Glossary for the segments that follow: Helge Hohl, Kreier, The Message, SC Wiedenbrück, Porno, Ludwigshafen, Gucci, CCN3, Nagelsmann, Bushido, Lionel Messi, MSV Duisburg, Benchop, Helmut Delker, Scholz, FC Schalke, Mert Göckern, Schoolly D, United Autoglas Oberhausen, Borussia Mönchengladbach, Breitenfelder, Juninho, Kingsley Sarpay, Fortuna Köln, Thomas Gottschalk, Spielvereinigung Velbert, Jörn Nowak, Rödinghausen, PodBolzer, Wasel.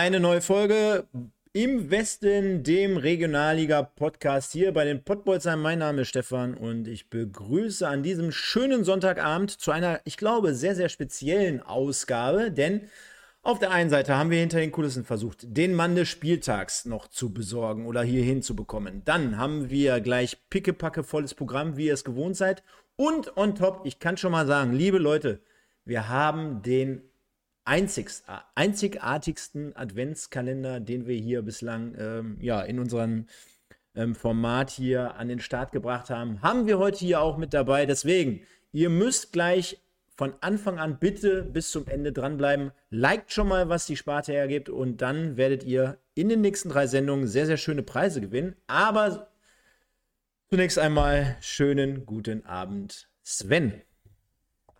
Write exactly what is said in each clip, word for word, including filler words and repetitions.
Eine neue Folge im Westen, dem Regionalliga-Podcast hier bei den PodBolzer. Mein Name ist Stefan und ich begrüße an diesem schönen Sonntagabend zu einer, ich glaube, sehr, sehr speziellen Ausgabe. Denn auf der einen Seite haben wir hinter den Kulissen versucht, den Mann des Spieltags noch zu besorgen oder hier hinzubekommen. Dann haben wir gleich pickepacke volles Programm, wie ihr es gewohnt seid. Und on top, ich kann schon mal sagen, liebe Leute, wir haben den einzigartigsten Adventskalender, den wir hier bislang ähm, ja, in unserem ähm, Format hier an den Start gebracht haben, haben wir heute hier auch mit dabei. Deswegen, ihr müsst gleich von Anfang an bitte bis zum Ende dranbleiben. Liked schon mal, was die Sparte hergibt, und dann werdet ihr in den nächsten drei Sendungen sehr, sehr schöne Preise gewinnen. Aber zunächst einmal schönen guten Abend, Sven.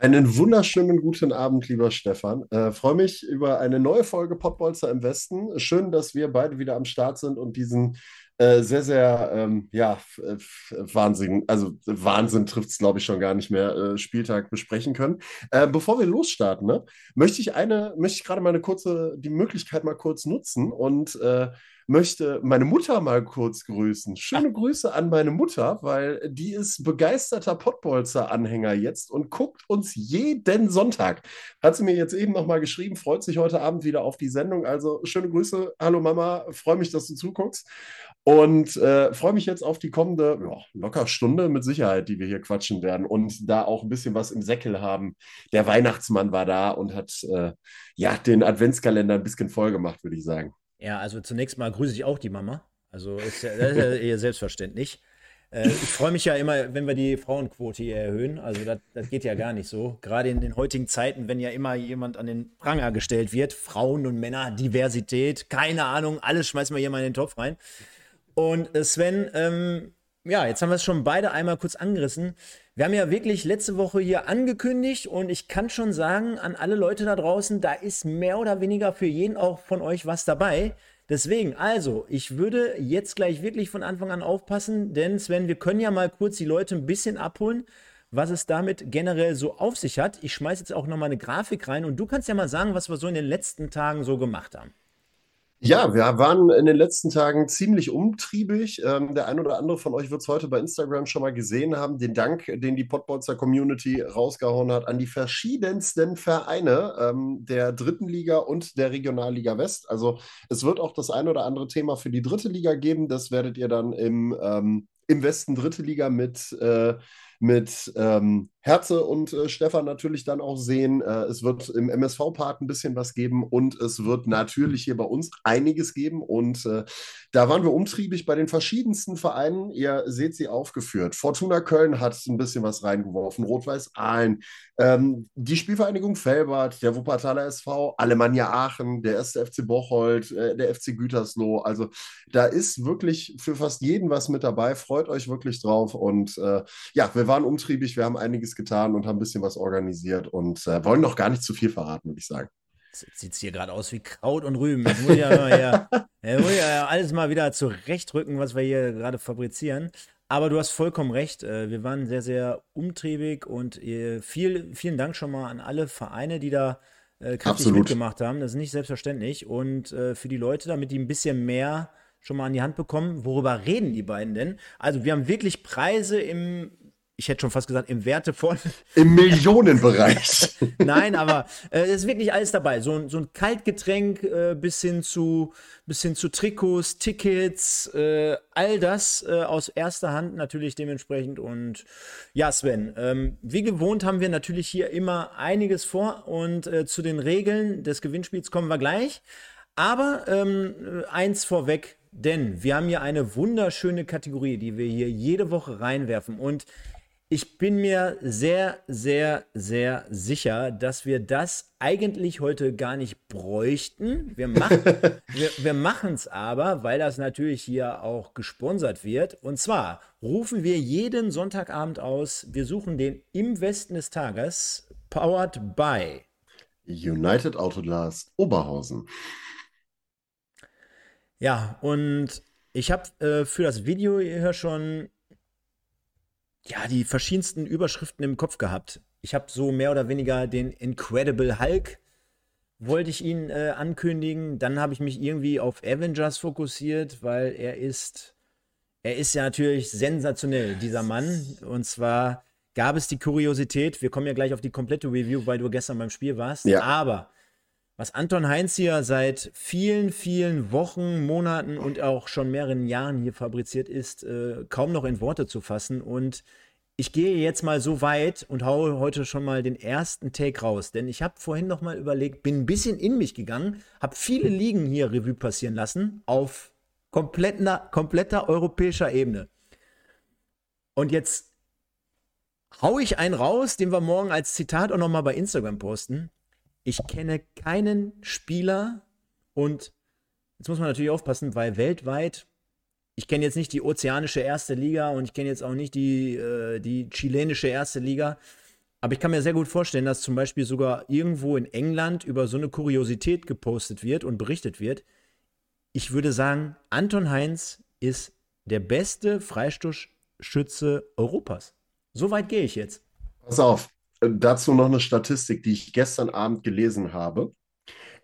Einen wunderschönen guten Abend, lieber Stefan. Äh, freue mich über eine neue Folge PodBolzer im Westen. Schön, dass wir beide wieder am Start sind und diesen äh, sehr, sehr, ähm, ja, Wahnsinn, also Wahnsinn trifft es, glaube ich, schon gar nicht mehr, äh, Spieltag besprechen können. Äh, bevor wir losstarten, ne, möchte ich eine, möchte ich gerade mal eine kurze, die Möglichkeit mal kurz nutzen und äh, möchte meine Mutter mal kurz grüßen. Schöne Grüße an meine Mutter, weil die ist begeisterter PodBolzer-Anhänger jetzt und guckt uns jeden Sonntag. Hat sie mir jetzt eben nochmal geschrieben, freut sich heute Abend wieder auf die Sendung. Also schöne Grüße, hallo Mama, freue mich, dass du zuguckst. Und äh, freue mich jetzt auf die kommende, ja, locker Stunde mit Sicherheit, die wir hier quatschen werden und da auch ein bisschen was im Säckel haben. Der Weihnachtsmann war da und hat äh, ja, den Adventskalender ein bisschen voll gemacht, würde ich sagen. Ja, also zunächst mal grüße ich auch die Mama. Also ist ja, das ist ja eher selbstverständlich. Äh, ich freue mich ja immer, wenn wir die Frauenquote hier erhöhen. Also das, das geht ja gar nicht so. Gerade in den heutigen Zeiten, wenn ja immer jemand an den Pranger gestellt wird. Frauen und Männer, Diversität, keine Ahnung, alles schmeißen wir hier mal in den Topf rein. Und äh, Sven, ähm, ja, jetzt haben wir es schon beide einmal kurz angerissen. Wir haben ja wirklich letzte Woche hier angekündigt und ich kann schon sagen an alle Leute da draußen, da ist mehr oder weniger für jeden auch von euch was dabei. Deswegen, also, ich würde jetzt gleich wirklich von Anfang an aufpassen, denn Sven, wir können ja mal kurz die Leute ein bisschen abholen, was es damit generell so auf sich hat. Ich schmeiße jetzt auch nochmal eine Grafik rein und du kannst ja mal sagen, was wir so in den letzten Tagen so gemacht haben. Ja, wir waren in den letzten Tagen ziemlich umtriebig. Ähm, der ein oder andere von euch wird es heute bei Instagram schon mal gesehen haben. Den Dank, den die PodBolzer-Community rausgehauen hat an die verschiedensten Vereine ähm, der dritten Liga und der Regionalliga West. Also es wird auch das ein oder andere Thema für die dritte Liga geben. Das werdet ihr dann im, ähm, im Westen dritte Liga mit... Äh, mit ähm, Herze und äh, Stefan natürlich dann auch sehen. Äh, es wird im M S V-Part ein bisschen was geben und es wird natürlich hier bei uns einiges geben. Und äh, da waren wir umtriebig bei den verschiedensten Vereinen. Ihr seht sie aufgeführt. Fortuna Köln hat ein bisschen was reingeworfen, Rot-Weiß Ahlen, ähm, die Spielvereinigung Velbert, der Wuppertaler S V, Alemannia Aachen, der erste F C Bocholt, äh, der F C Gütersloh. Also da ist wirklich für fast jeden was mit dabei. Freut euch wirklich drauf. Und äh, ja, wir Wir waren umtriebig, wir haben einiges getan und haben ein bisschen was organisiert und äh, wollen noch gar nicht zu viel verraten, würde ich sagen. Sieht es hier gerade aus wie Kraut und Rüben. Jetzt muss ich ja, ja, muss ich ja alles mal wieder zurechtrücken, was wir hier gerade fabrizieren. Aber du hast vollkommen recht. Wir waren sehr, sehr umtriebig und viel, vielen Dank schon mal an alle Vereine, die da äh, kräftig mitgemacht haben. Das ist nicht selbstverständlich. Und äh, für die Leute, damit die ein bisschen mehr schon mal an die Hand bekommen, worüber reden die beiden denn? Also wir haben wirklich Preise im Ich hätte schon fast gesagt, im Werte von... Im Millionenbereich. Nein, aber es äh, ist wirklich alles dabei. So, so ein Kaltgetränk äh, bis hin zu, bis hin zu Trikots, Tickets, äh, all das äh, aus erster Hand natürlich dementsprechend. Und ja, Sven, ähm, wie gewohnt haben wir natürlich hier immer einiges vor. Und äh, zu den Regeln des Gewinnspiels kommen wir gleich. Aber ähm, eins vorweg, denn wir haben hier eine wunderschöne Kategorie, die wir hier jede Woche reinwerfen. Und ich bin mir sehr, sehr, sehr sicher, dass wir das eigentlich heute gar nicht bräuchten. Wir machen wir, wir machen es aber, weil das natürlich hier auch gesponsert wird. Und zwar rufen wir jeden Sonntagabend aus, wir suchen den Im Westen des Tages, powered by United Autoglas Oberhausen. Ja, und ich habe äh, für das Video hier schon... ja, die verschiedensten Überschriften im Kopf gehabt. Ich habe so mehr oder weniger den Incredible Hulk wollte ich ihn äh, ankündigen. Dann habe ich mich irgendwie auf Avengers fokussiert, weil er ist, er ist ja natürlich sensationell, dieser Mann. Und zwar gab es die Kuriosität, wir kommen ja gleich auf die komplette Review, weil du gestern beim Spiel warst, ja. aber was Anton Heinz hier seit vielen, vielen Wochen, Monaten und auch schon mehreren Jahren hier fabriziert ist, äh, kaum noch in Worte zu fassen. Und ich gehe jetzt mal so weit und haue heute schon mal den ersten Take raus, denn ich habe vorhin noch mal überlegt, bin ein bisschen in mich gegangen, habe viele Ligen hier Revue passieren lassen, auf kompletter, kompletter europäischer Ebene. Und jetzt hau ich einen raus, den wir morgen als Zitat auch nochmal bei Instagram posten. Ich kenne keinen Spieler und jetzt muss man natürlich aufpassen, weil weltweit, ich kenne jetzt nicht die ozeanische erste Liga und ich kenne jetzt auch nicht die, äh, die chilenische erste Liga, aber ich kann mir sehr gut vorstellen, dass zum Beispiel sogar irgendwo in England über so eine Kuriosität gepostet wird und berichtet wird. Ich würde sagen, Anton Heinz ist der beste Freistoßschütze Europas. So weit gehe ich jetzt. Pass auf, dazu noch eine Statistik, die ich gestern Abend gelesen habe.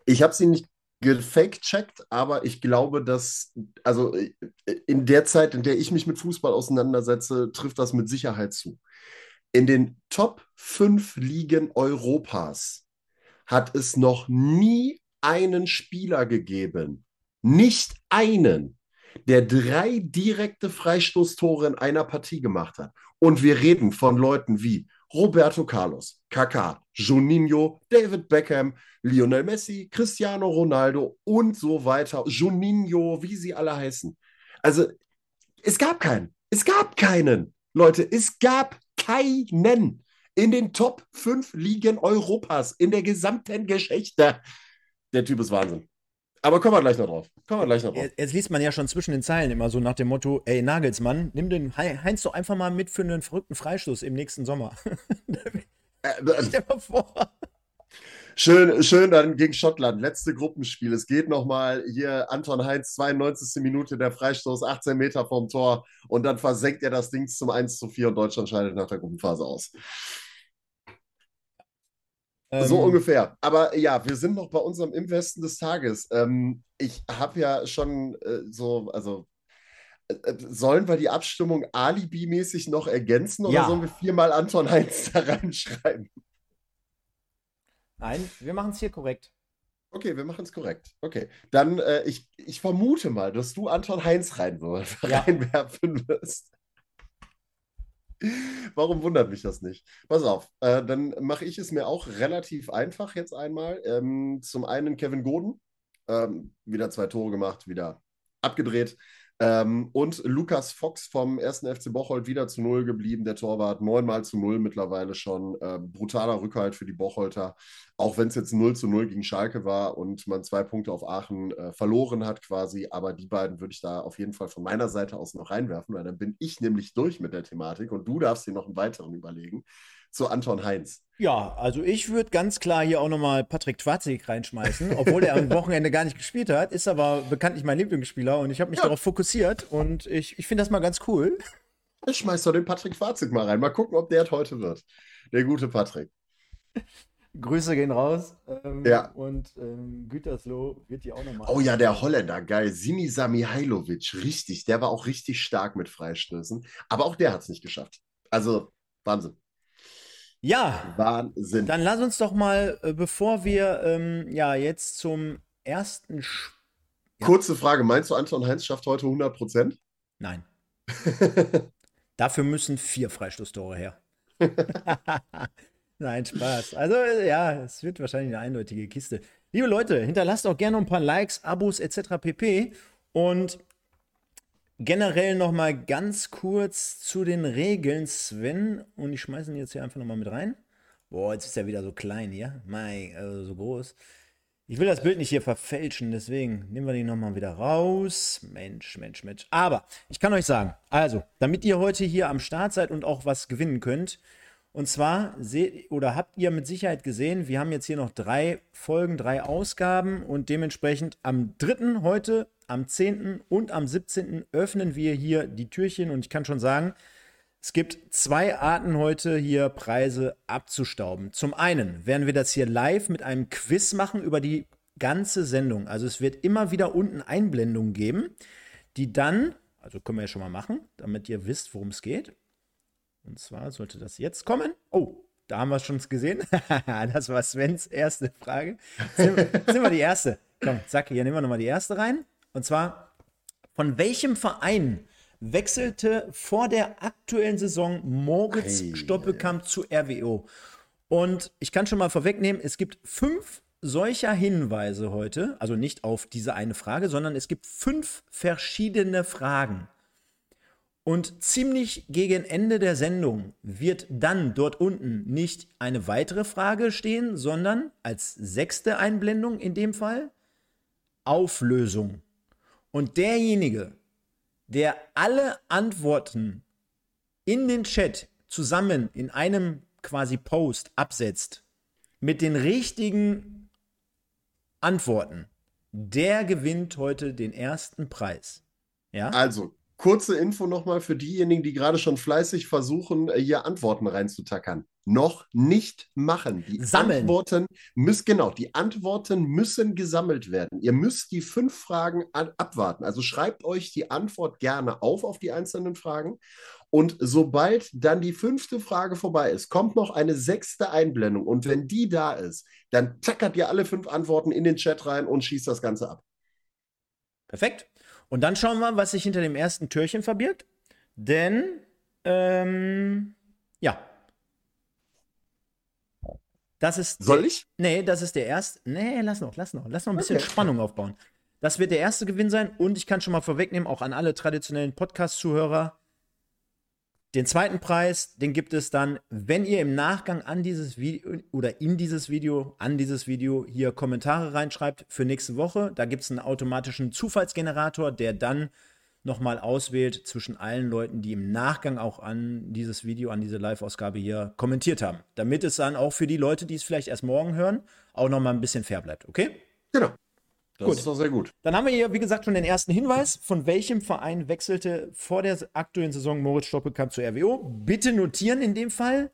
Ich habe sie nicht gefaked-checkt, aber ich glaube, dass, also in der Zeit, in der ich mich mit Fußball auseinandersetze, trifft das mit Sicherheit zu. In den Top fünf Ligen Europas hat es noch nie einen Spieler gegeben, nicht einen, der drei direkte Freistoßtore in einer Partie gemacht hat. Und wir reden von Leuten wie Roberto Carlos, Kaká, Juninho, David Beckham, Lionel Messi, Cristiano Ronaldo und so weiter. Juninho, wie sie alle heißen. Also, es gab keinen. Es gab keinen, Leute. Es gab keinen in den Top fünf Ligen Europas, in der gesamten Geschichte. Der Typ ist Wahnsinn. Aber kommen wir gleich noch drauf. Kommen wir gleich noch drauf. Jetzt liest man ja schon zwischen den Zeilen immer so nach dem Motto, ey Nagelsmann, nimm den Heinz doch einfach mal mit für einen verrückten Freistoß im nächsten Sommer. äh, äh, Stell mal vor. Schön, schön dann gegen Schottland. Letzte Gruppenspiel. Es geht nochmal hier Anton Heinz, zweiundneunzigste Minute, der Freistoß, achtzehn Meter vom Tor. Und dann versenkt er das Ding zum eins zu vier und Deutschland scheidet nach der Gruppenphase aus. So ähm. ungefähr. Aber ja, wir sind noch bei unserem Im Westen des Tages. Ähm, ich habe ja schon äh, so, also äh, sollen wir die Abstimmung alibi-mäßig noch ergänzen ja. oder sollen wir viermal Anton Heinz da reinschreiben? Nein, wir machen es hier korrekt. Okay, wir machen es korrekt. Okay, dann äh, ich, ich vermute mal, dass du Anton Heinz reinwirf, ja. reinwerfen wirst. Warum wundert mich das nicht? Pass auf, äh, dann mache ich es mir auch relativ einfach jetzt einmal. Ähm, zum einen Kevin Goden, ähm, wieder zwei Tore gemacht, wieder abgedreht. Ähm, und Lukas Fox vom ersten F C Bocholt wieder zu Null geblieben, der Torwart, neunmal zu Null mittlerweile schon. Äh, brutaler Rückhalt für die Bocholter, auch wenn es jetzt null zu null gegen Schalke war und man zwei Punkte auf Aachen äh, verloren hat quasi, aber die beiden würde ich da auf jeden Fall von meiner Seite aus noch reinwerfen, weil dann bin ich nämlich durch mit der Thematik und du darfst dir noch einen weiteren überlegen. Zu Anton Heinz. Ja, also ich würde ganz klar hier auch nochmal Patrick Twazig reinschmeißen, obwohl er am Wochenende gar nicht gespielt hat, ist aber bekanntlich mein Lieblingsspieler und ich habe mich ja. darauf fokussiert und ich, ich finde das mal ganz cool. Ich schmeiß doch den Patrick Twazig mal rein, mal gucken, ob der es heute wird. Der gute Patrick. Grüße gehen raus ähm, ja. und ähm, Gütersloh wird die auch nochmal. Oh ja, der Holländer, geil, Simi Samihailovic, richtig, der war auch richtig stark mit Freistößen, aber auch der hat es nicht geschafft. Also, Wahnsinn. Ja, Wahnsinn. Dann lass uns doch mal, bevor wir ähm, ja jetzt zum ersten... Sch- Kurze Frage, meinst du, Anton Heinz schafft heute hundert Prozent? Nein. Dafür müssen vier Freistoßtore her. Nein, Spaß. Also ja, es wird wahrscheinlich eine eindeutige Kiste. Liebe Leute, hinterlasst auch gerne ein paar Likes, Abos et cetera pp. Und generell nochmal ganz kurz zu den Regeln, Sven. Und ich schmeiße ihn jetzt hier einfach nochmal mit rein. Boah, jetzt ist er wieder so klein hier. Mei, also so groß. Ich will das Bild nicht hier verfälschen, deswegen nehmen wir den nochmal wieder raus. Mensch, Mensch, Mensch. Aber ich kann euch sagen, also, damit ihr heute hier am Start seid und auch was gewinnen könnt. Und zwar seht oder habt ihr mit Sicherheit gesehen, wir haben jetzt hier noch drei Folgen, drei Ausgaben und dementsprechend am dritten heute, am zehnten und am siebzehnten öffnen wir hier die Türchen und ich kann schon sagen, Es gibt zwei Arten heute hier Preise abzustauben. Zum einen werden wir das hier live mit einem Quiz machen über die ganze Sendung. Also es wird immer wieder unten Einblendungen geben, die dann, also können wir ja schon mal machen, damit ihr wisst, worum es geht. Und zwar sollte das jetzt kommen. Oh, da haben wir es schon gesehen. Das war Svens erste Frage. Sind wir, sind wir die erste? Komm, zack, hier nehmen wir nochmal die erste rein. Und zwar, von welchem Verein wechselte vor der aktuellen Saison Moritz hey, Stoppelkamp ja, ja. zu R W O? Und ich kann schon mal vorwegnehmen, es gibt fünf solcher Hinweise heute, also nicht auf diese eine Frage, sondern es gibt fünf verschiedene Fragen. Und ziemlich gegen Ende der Sendung wird dann dort unten nicht eine weitere Frage stehen, sondern als sechste Einblendung in dem Fall Auflösung. Und derjenige, der alle Antworten in den Chat zusammen in einem quasi Post absetzt, mit den richtigen Antworten, der gewinnt heute den ersten Preis. Ja? Also, kurze Info nochmal für diejenigen, die gerade schon fleißig versuchen, hier Antworten reinzutackern. Noch nicht machen. Die Sammeln. Antworten müssen, genau, die Antworten müssen gesammelt werden. Ihr müsst die fünf Fragen an, abwarten. Also schreibt euch die Antwort gerne auf, auf die einzelnen Fragen. Und sobald dann die fünfte Frage vorbei ist, kommt noch eine sechste Einblendung. Und wenn die da ist, dann tackert ihr alle fünf Antworten in den Chat rein und schießt das Ganze ab. Perfekt. Und dann schauen wir, was sich hinter dem ersten Türchen verbirgt. Denn, ähm, ja. Das ist. Soll der, ich? Nee, das ist der erste. Nee, lass noch, lass noch. Lass noch ein bisschen okay. Spannung aufbauen. Das wird der erste Gewinn sein. Und ich kann schon mal vorwegnehmen, auch an alle traditionellen Podcast-Zuhörer, den zweiten Preis, den gibt es dann, wenn ihr im Nachgang an dieses Video oder in dieses Video, an dieses Video hier Kommentare reinschreibt für nächste Woche. Da gibt es einen automatischen Zufallsgenerator, der dann nochmal auswählt zwischen allen Leuten, die im Nachgang auch an dieses Video, an diese Live-Ausgabe hier kommentiert haben. Damit es dann auch für die Leute, die es vielleicht erst morgen hören, auch nochmal ein bisschen fair bleibt, okay? Genau. Das gut. Ist doch sehr gut. Dann haben wir hier, wie gesagt, schon den ersten Hinweis. Von welchem Verein wechselte vor der aktuellen Saison Moritz Stoppelkamp zu R W O? Bitte notieren in dem Fall.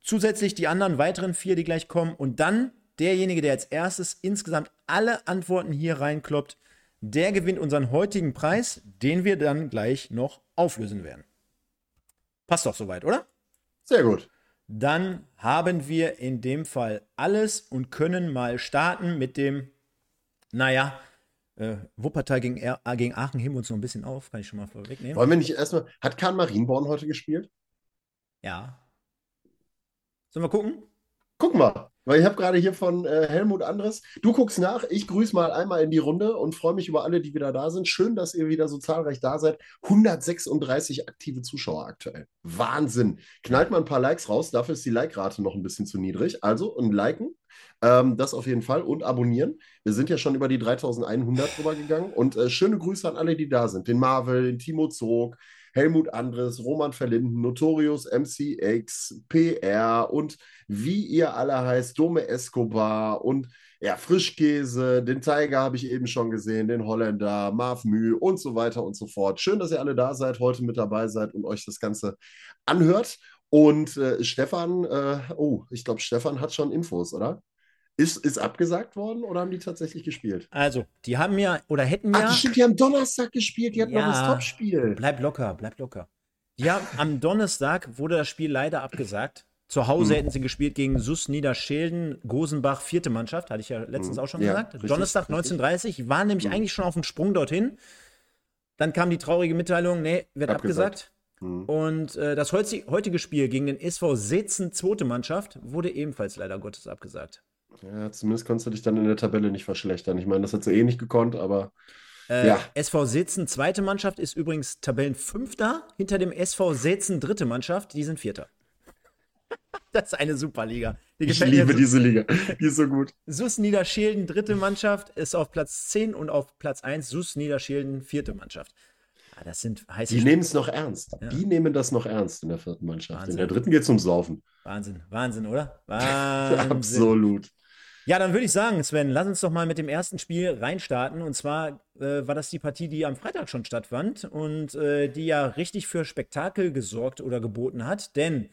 Zusätzlich die anderen weiteren vier, die gleich kommen. Und dann derjenige, der als erstes insgesamt alle Antworten hier reinkloppt, der gewinnt unseren heutigen Preis, den wir dann gleich noch auflösen werden. Passt doch soweit, oder? Sehr gut. Dann haben wir in dem Fall alles und können mal starten mit dem Naja, äh, Wuppertal gegen, er- gegen Aachen heben wir uns noch ein bisschen auf, kann ich schon mal vorwegnehmen. Wollen wir nicht erstmal. Hat Kahn Marienborn heute gespielt? Ja. Sollen wir gucken? Gucken wir. Weil ich habe gerade hier von äh, Helmut Andres. Du guckst nach, ich grüße mal einmal in die Runde und freue mich über alle, die wieder da sind. Schön, dass ihr wieder so zahlreich da seid. hundertsechsunddreißig aktive Zuschauer aktuell. Wahnsinn. Knallt mal ein paar Likes raus, dafür ist die Like-Rate noch ein bisschen zu niedrig. Also, ein Liken, ähm, das auf jeden Fall und abonnieren. Wir sind ja schon über die dreitausendeinhundert drüber gegangen und äh, schöne Grüße an alle, die da sind. Den Marvel, den Timo Zog, Helmut Andres, Roman Verlinden, Notorious M C X, P R und wie ihr alle heißt, Dome Escobar und ja, Frischkäse, den Tiger habe ich eben schon gesehen, den Holländer, Marv Mühe und so weiter und so fort. Schön, dass ihr alle da seid, heute mit dabei seid und euch das Ganze anhört. Und äh, Stefan, äh, oh, ich glaube, Stefan hat schon Infos, oder? Ist, ist abgesagt worden oder haben die tatsächlich gespielt? Also, die haben ja, oder hätten ja... Ach, die stimmt, die haben Donnerstag gespielt, die hatten ja, noch das Topspiel. Bleib locker, bleib locker. Ja, am Donnerstag wurde das Spiel leider abgesagt. Zu Hause hm. hätten sie gespielt gegen S U S Niederschilden, Gosenbach, vierte Mannschaft, hatte ich ja letztens hm. auch schon ja, gesagt. Richtig, Donnerstag neunzehn Uhr dreißig, waren nämlich hm. eigentlich schon auf dem Sprung dorthin. Dann kam die traurige Mitteilung, nee, wird abgesagt. abgesagt. Hm. Und äh, das heutige Spiel gegen den S V Setzen, zweite Mannschaft, wurde ebenfalls leider Gottes abgesagt. Ja, zumindest konntest du dich dann in der Tabelle nicht verschlechtern. Ich meine, das hättest du eh nicht gekonnt, aber äh, ja. S V Setzen, zweite Mannschaft, ist übrigens Tabellenfünfter hinter dem S V Setzen, dritte Mannschaft. Die sind Vierter. Das ist eine Superliga. Die ich liebe so. diese Liga. Die ist so gut. S U S Niederschilden, dritte Mannschaft, ist auf Platz zehn und auf Platz eins S U S Niederschilden, vierte Mannschaft. Ah, das sind heiße Die nehmen es noch ernst. Ja. Die nehmen das noch ernst in der vierten Mannschaft. Wahnsinn. In der dritten geht es ums Saufen. Wahnsinn. Wahnsinn, oder? Wahnsinn. Absolut. Ja, dann würde ich sagen, Sven, lass uns doch mal mit dem ersten Spiel reinstarten. Und zwar äh, war das die Partie, die am Freitag schon stattfand und äh, die ja richtig für Spektakel gesorgt oder geboten hat. Denn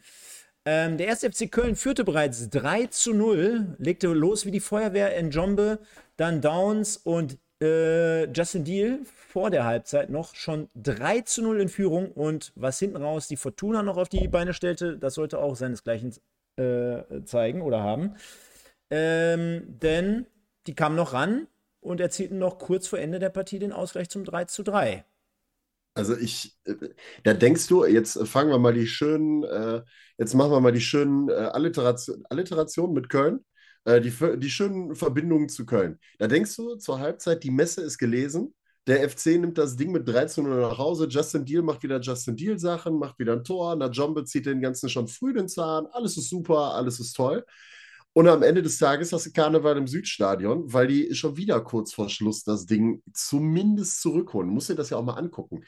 ähm, der erste. F C Köln führte bereits drei zu null, legte los wie die Feuerwehr in Njombe, dann Downs und äh, Justin Diehl vor der Halbzeit noch schon drei zu null in Führung. Und was hinten raus die Fortuna noch auf die Beine stellte, das sollte auch seinesgleichen äh, zeigen oder haben. Ähm, denn die kamen noch ran und erzielten noch kurz vor Ende der Partie den Ausgleich zum drei zu drei. Also ich, da denkst du, jetzt fangen wir mal die schönen, äh, jetzt machen wir mal die schönen äh, Alliteration, Alliterationen mit Köln, äh, die, die schönen Verbindungen zu Köln. Da denkst du zur Halbzeit, die Messe ist gelesen, der F C nimmt das Ding mit drei zu null nach Hause, Justin Diehl macht wieder Justin Diehl Sachen, macht wieder ein Tor, Njombe zieht den ganzen schon früh den Zahn, alles ist super, alles ist toll. Und am Ende des Tages hast du Karneval im Südstadion, weil die schon wieder kurz vor Schluss das Ding zumindest zurückholen. Muss dir das ja auch mal angucken.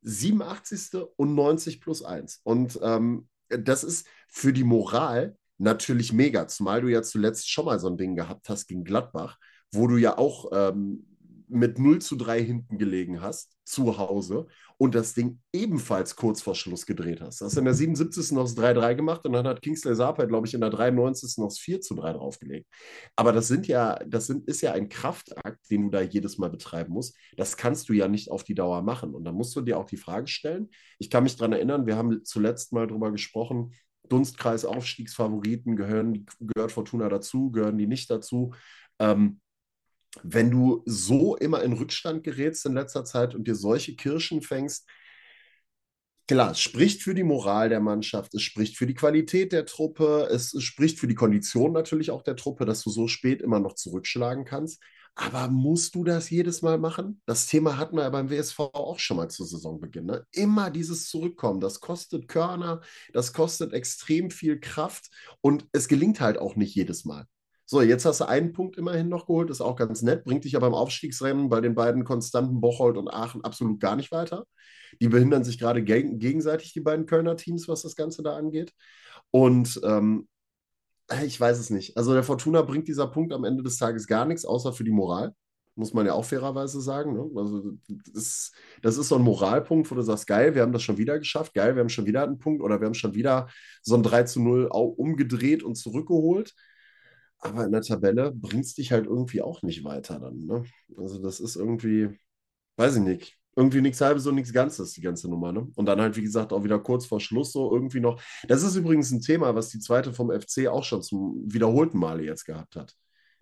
siebenundachtzigste und neunzig plus eins. Und ähm, das ist für die Moral natürlich mega, zumal du ja zuletzt schon mal so ein Ding gehabt hast gegen Gladbach, wo du ja auch ähm, mit null zu drei hinten gelegen hast, zu Hause, und das Ding ebenfalls kurz vor Schluss gedreht hast. Du hast in der siebenundsiebzigsten noch das drei drei gemacht und dann hat Kingsley Sarpay, glaube ich, in der dreiundneunzigsten noch das vier zu drei draufgelegt. Aber das sind ja, das sind, ist ja ein Kraftakt, den du da jedes Mal betreiben musst. Das kannst du ja nicht auf die Dauer machen. Und dann musst du dir auch die Frage stellen, ich kann mich daran erinnern, wir haben zuletzt mal drüber gesprochen, Dunstkreis Aufstiegsfavoriten, gehören, gehört Fortuna dazu, gehören die nicht dazu? Ähm, Wenn du so immer in Rückstand gerätst in letzter Zeit und dir solche Kirschen fängst, klar, es spricht für die Moral der Mannschaft, es spricht für die Qualität der Truppe, es, es spricht für die Kondition natürlich auch der Truppe, dass du so spät immer noch zurückschlagen kannst. Aber musst du das jedes Mal machen? Das Thema hatten wir ja beim W S V auch schon mal zu Saisonbeginn. Ne? Immer dieses Zurückkommen, das kostet Körner, das kostet extrem viel Kraft und es gelingt halt auch nicht jedes Mal. So, jetzt hast du einen Punkt immerhin noch geholt, ist auch ganz nett, bringt dich ja beim Aufstiegsrennen bei den beiden konstanten Bocholt und Aachen absolut gar nicht weiter. Die behindern sich gerade geg- gegenseitig, die beiden Kölner Teams, was das Ganze da angeht. Und ähm, ich weiß es nicht. Also der Fortuna bringt dieser Punkt am Ende des Tages gar nichts, außer für die Moral, muss man ja auch fairerweise sagen. Ne? Also das, das ist so ein Moralpunkt, wo du sagst, geil, wir haben das schon wieder geschafft, geil, wir haben schon wieder einen Punkt oder wir haben schon wieder so ein drei zu null umgedreht und zurückgeholt. Aber in der Tabelle bringt es dich halt irgendwie auch nicht weiter dann, ne? Also das ist irgendwie, weiß ich nicht, irgendwie nichts Halbes und nichts Ganzes, die ganze Nummer, ne? Und dann halt, wie gesagt, auch wieder kurz vor Schluss so irgendwie noch. Das ist übrigens ein Thema, was die Zweite vom F C auch schon zum wiederholten Male jetzt gehabt hat.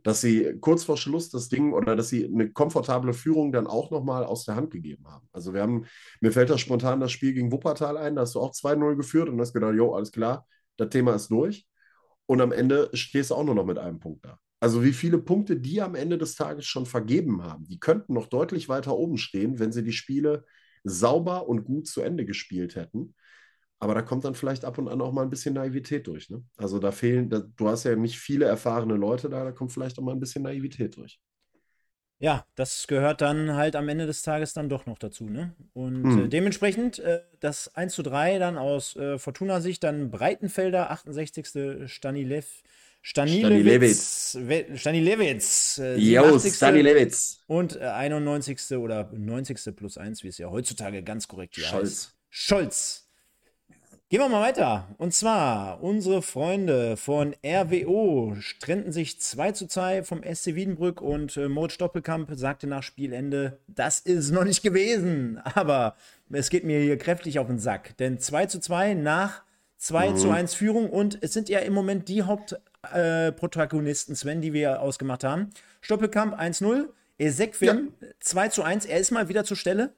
Dass sie kurz vor Schluss das Ding oder dass sie eine komfortable Führung dann auch nochmal aus der Hand gegeben haben. Also wir haben, mir fällt da spontan das Spiel gegen Wuppertal ein, da hast du auch zwei null geführt und hast gedacht, jo, alles klar, das Thema ist durch. Und am Ende stehst du auch nur noch mit einem Punkt da. Also wie viele Punkte die am Ende des Tages schon vergeben haben, die könnten noch deutlich weiter oben stehen, wenn sie die Spiele sauber und gut zu Ende gespielt hätten. Aber da kommt dann vielleicht ab und an auch mal ein bisschen Naivität durch. Ne? Also da fehlen, da, du hast ja nicht viele erfahrene Leute da, da kommt vielleicht auch mal ein bisschen Naivität durch. Ja, das gehört dann halt am Ende des Tages dann doch noch dazu, ne? Und hm. äh, dementsprechend äh, das eins zu drei dann aus äh, Fortuna-Sicht, dann Breitenfelder, achtundsechzigste Stanislav, Stanilewitz, Stanilewitz, äh, Yo, Stanilewitz. Und äh, einundneunzigste oder neunzigste plus eins, wie es ja heutzutage ganz korrekt hier Scholz. heißt. Scholz. Gehen wir mal weiter. Und zwar, unsere Freunde von R W O trennten sich zwei zu zwei vom S C Wiedenbrück und äh, Moritz Stoppelkamp sagte nach Spielende, das ist noch nicht gewesen, aber es geht mir hier kräftig auf den Sack. Denn zwei zu zwei nach zwei zu eins Führung und es sind ja im Moment die Hauptprotagonisten, äh, Sven, die wir ausgemacht haben. Stoppelkamp eins null, Ezequim ja. zwei zu eins, er ist mal wieder zur Stelle.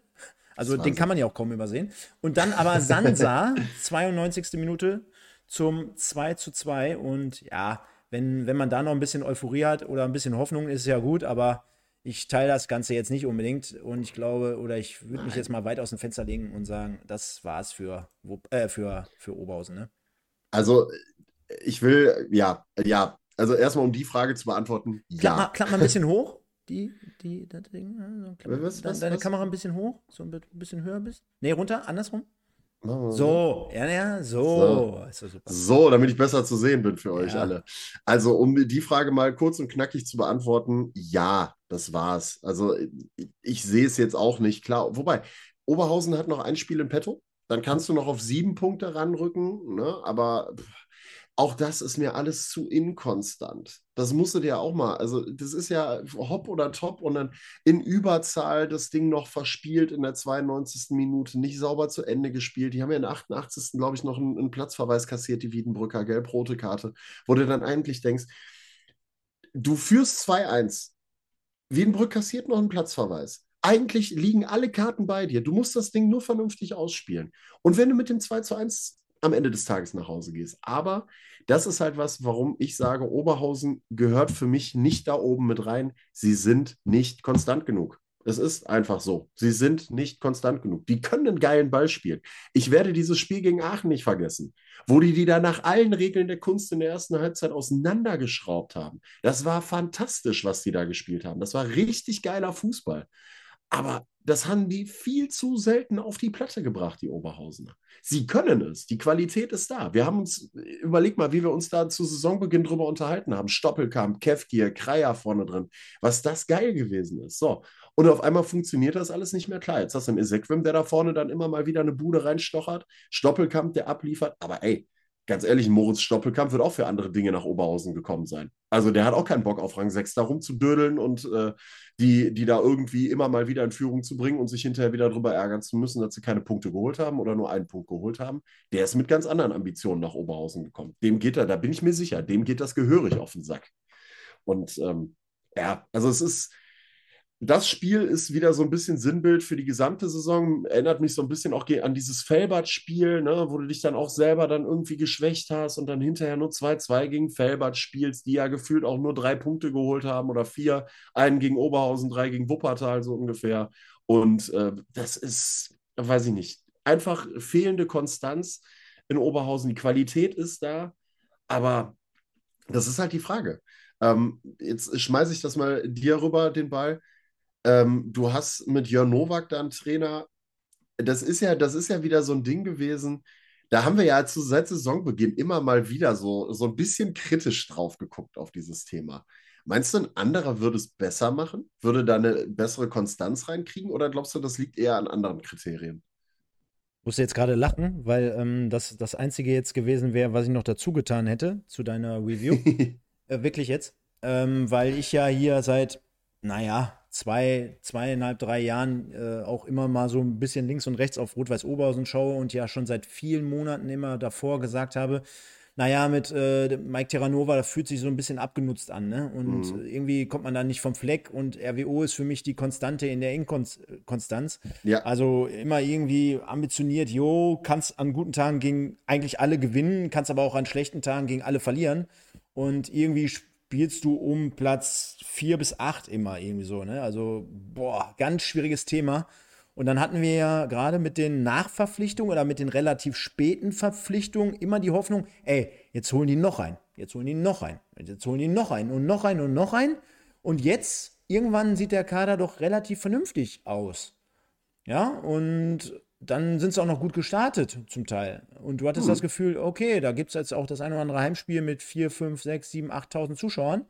Also den kann man ja auch kaum übersehen. Und dann aber Sansa, zweiundneunzigste Minute zum zwei zu zwei. Und ja, wenn, wenn man da noch ein bisschen Euphorie hat oder ein bisschen Hoffnung, ist ja gut. Aber ich teile das Ganze jetzt nicht unbedingt. Und ich glaube, oder ich würde mich jetzt mal weit aus dem Fenster legen und sagen, das war's für, äh, für, für Oberhausen. Ne? Also ich will, ja, ja. Also erstmal, um die Frage zu beantworten, ja. Klappt mal, mal ein bisschen hoch. Die, die, das Ding, also, was, was, deine was? Kamera ein bisschen hoch, so ein bisschen höher bist. Nee, runter, andersrum. So, ja, ja, so. So. Ist das super. So, damit ich besser zu sehen bin für euch ja. alle. Also, um die Frage mal kurz und knackig zu beantworten, ja, das war's. Also, ich, ich sehe es jetzt auch nicht klar. Wobei, Oberhausen hat noch ein Spiel in petto. Dann kannst du noch auf sieben Punkte ranrücken, ne? Aber pff, auch das ist mir alles zu inkonstant. Das musst du dir auch mal, also das ist ja hopp oder top und dann in Überzahl das Ding noch verspielt in der zweiundneunzigsten Minute, nicht sauber zu Ende gespielt. Die haben ja in der achtundachtzigsten glaube ich noch einen, einen Platzverweis kassiert, die Wiedenbrücker, gelb-rote Karte, wo du dann eigentlich denkst, du führst zwei eins, Wiedenbrück kassiert noch einen Platzverweis. Eigentlich liegen alle Karten bei dir. Du musst das Ding nur vernünftig ausspielen. Und wenn du mit dem zwei zu eins am Ende des Tages nach Hause gehst. Aber das ist halt was, warum ich sage, Oberhausen gehört für mich nicht da oben mit rein. Sie sind nicht konstant genug. Es ist einfach so. Sie sind nicht konstant genug. Die können einen geilen Ball spielen. Ich werde dieses Spiel gegen Aachen nicht vergessen, wo die die da nach allen Regeln der Kunst in der ersten Halbzeit auseinandergeschraubt haben. Das war fantastisch, was die da gespielt haben. Das war richtig geiler Fußball. Aber das haben die viel zu selten auf die Platte gebracht, die Oberhausener. Sie können es. Die Qualität ist da. Wir haben uns, überleg mal, wie wir uns da zu Saisonbeginn drüber unterhalten haben. Stoppelkamp, Kevkir, Kreier vorne drin. Was das geil gewesen ist. So. Und auf einmal funktioniert das alles nicht mehr klar. Jetzt hast du einen Ezequim, der da vorne dann immer mal wieder eine Bude reinstochert. Stoppelkamp, der abliefert. Aber ey, ganz ehrlich, Moritz Stoppelkamp wird auch für andere Dinge nach Oberhausen gekommen sein. Also der hat auch keinen Bock auf Rang sechs da rumzudödeln und äh, die, die da irgendwie immer mal wieder in Führung zu bringen und sich hinterher wieder drüber ärgern zu müssen, dass sie keine Punkte geholt haben oder nur einen Punkt geholt haben. Der ist mit ganz anderen Ambitionen nach Oberhausen gekommen. Dem geht er, da bin ich mir sicher, dem geht das gehörig auf den Sack. Und ähm, ja, also es ist... Das Spiel ist wieder so ein bisschen Sinnbild für die gesamte Saison, erinnert mich so ein bisschen auch an dieses Velbert-Spiel, ne, wo du dich dann auch selber dann irgendwie geschwächt hast und dann hinterher nur zwei zwei gegen Velbert spielst, die ja gefühlt auch nur drei Punkte geholt haben oder vier, einen gegen Oberhausen, drei gegen Wuppertal so ungefähr und äh, das ist, weiß ich nicht, einfach fehlende Konstanz in Oberhausen, die Qualität ist da, aber das ist halt die Frage. Ähm, jetzt schmeiße ich das mal dir rüber, den Ball. Ähm, du hast mit Jörn Nowak da einen Trainer, das ist ja, das ist ja wieder so ein Ding gewesen, da haben wir ja zu, seit Saisonbeginn immer mal wieder so, so ein bisschen kritisch drauf geguckt auf dieses Thema. Meinst du, ein anderer würde es besser machen? Würde da eine bessere Konstanz reinkriegen oder glaubst du, das liegt eher an anderen Kriterien? Ich musste jetzt gerade lachen, weil ähm, das das Einzige jetzt gewesen wäre, was ich noch dazu getan hätte, zu deiner Review. äh, wirklich jetzt, ähm, weil ich ja hier seit, naja, zwei, zweieinhalb, drei Jahren äh, auch immer mal so ein bisschen links und rechts auf Rot-Weiß Oberhausen schaue und ja schon seit vielen Monaten immer davor gesagt habe, naja, mit äh, Mike Terranova, das fühlt sich so ein bisschen abgenutzt an, ne? Und mhm. irgendwie kommt man da nicht vom Fleck und R W O ist für mich die Konstante in der Inkonstanz. Ja. Also immer irgendwie ambitioniert, jo, kannst an guten Tagen gegen eigentlich alle gewinnen, kannst aber auch an schlechten Tagen gegen alle verlieren und irgendwie spielst du um Platz vier bis acht immer irgendwie so, ne? Also, boah, ganz schwieriges Thema. Und dann hatten wir ja gerade mit den Nachverpflichtungen oder mit den relativ späten Verpflichtungen immer die Hoffnung, ey, jetzt holen die noch einen, jetzt holen die noch einen, jetzt holen die noch einen und noch einen und noch einen. Und jetzt, irgendwann sieht der Kader doch relativ vernünftig aus. Ja, und dann sind sie auch noch gut gestartet zum Teil. Und du hattest hm. das Gefühl, okay, da gibt es jetzt auch das ein oder andere Heimspiel mit vier, fünf, sechs, sieben, achttausend Zuschauern.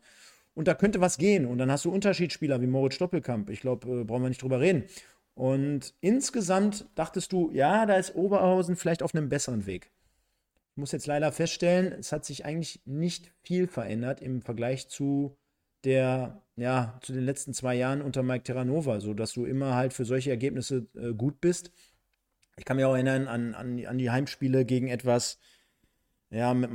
Und da könnte was gehen. Und dann hast du Unterschiedsspieler wie Moritz Stoppelkamp. Ich glaube, äh, brauchen wir nicht drüber reden. Und insgesamt dachtest du, ja, da ist Oberhausen vielleicht auf einem besseren Weg. Ich muss jetzt leider feststellen, es hat sich eigentlich nicht viel verändert im Vergleich zu der, ja, zu den letzten zwei Jahren unter Mike Terranova, sodass du immer halt für solche Ergebnisse äh, gut bist. Ich kann mich auch erinnern an, an, an die Heimspiele gegen etwas, ja, mit,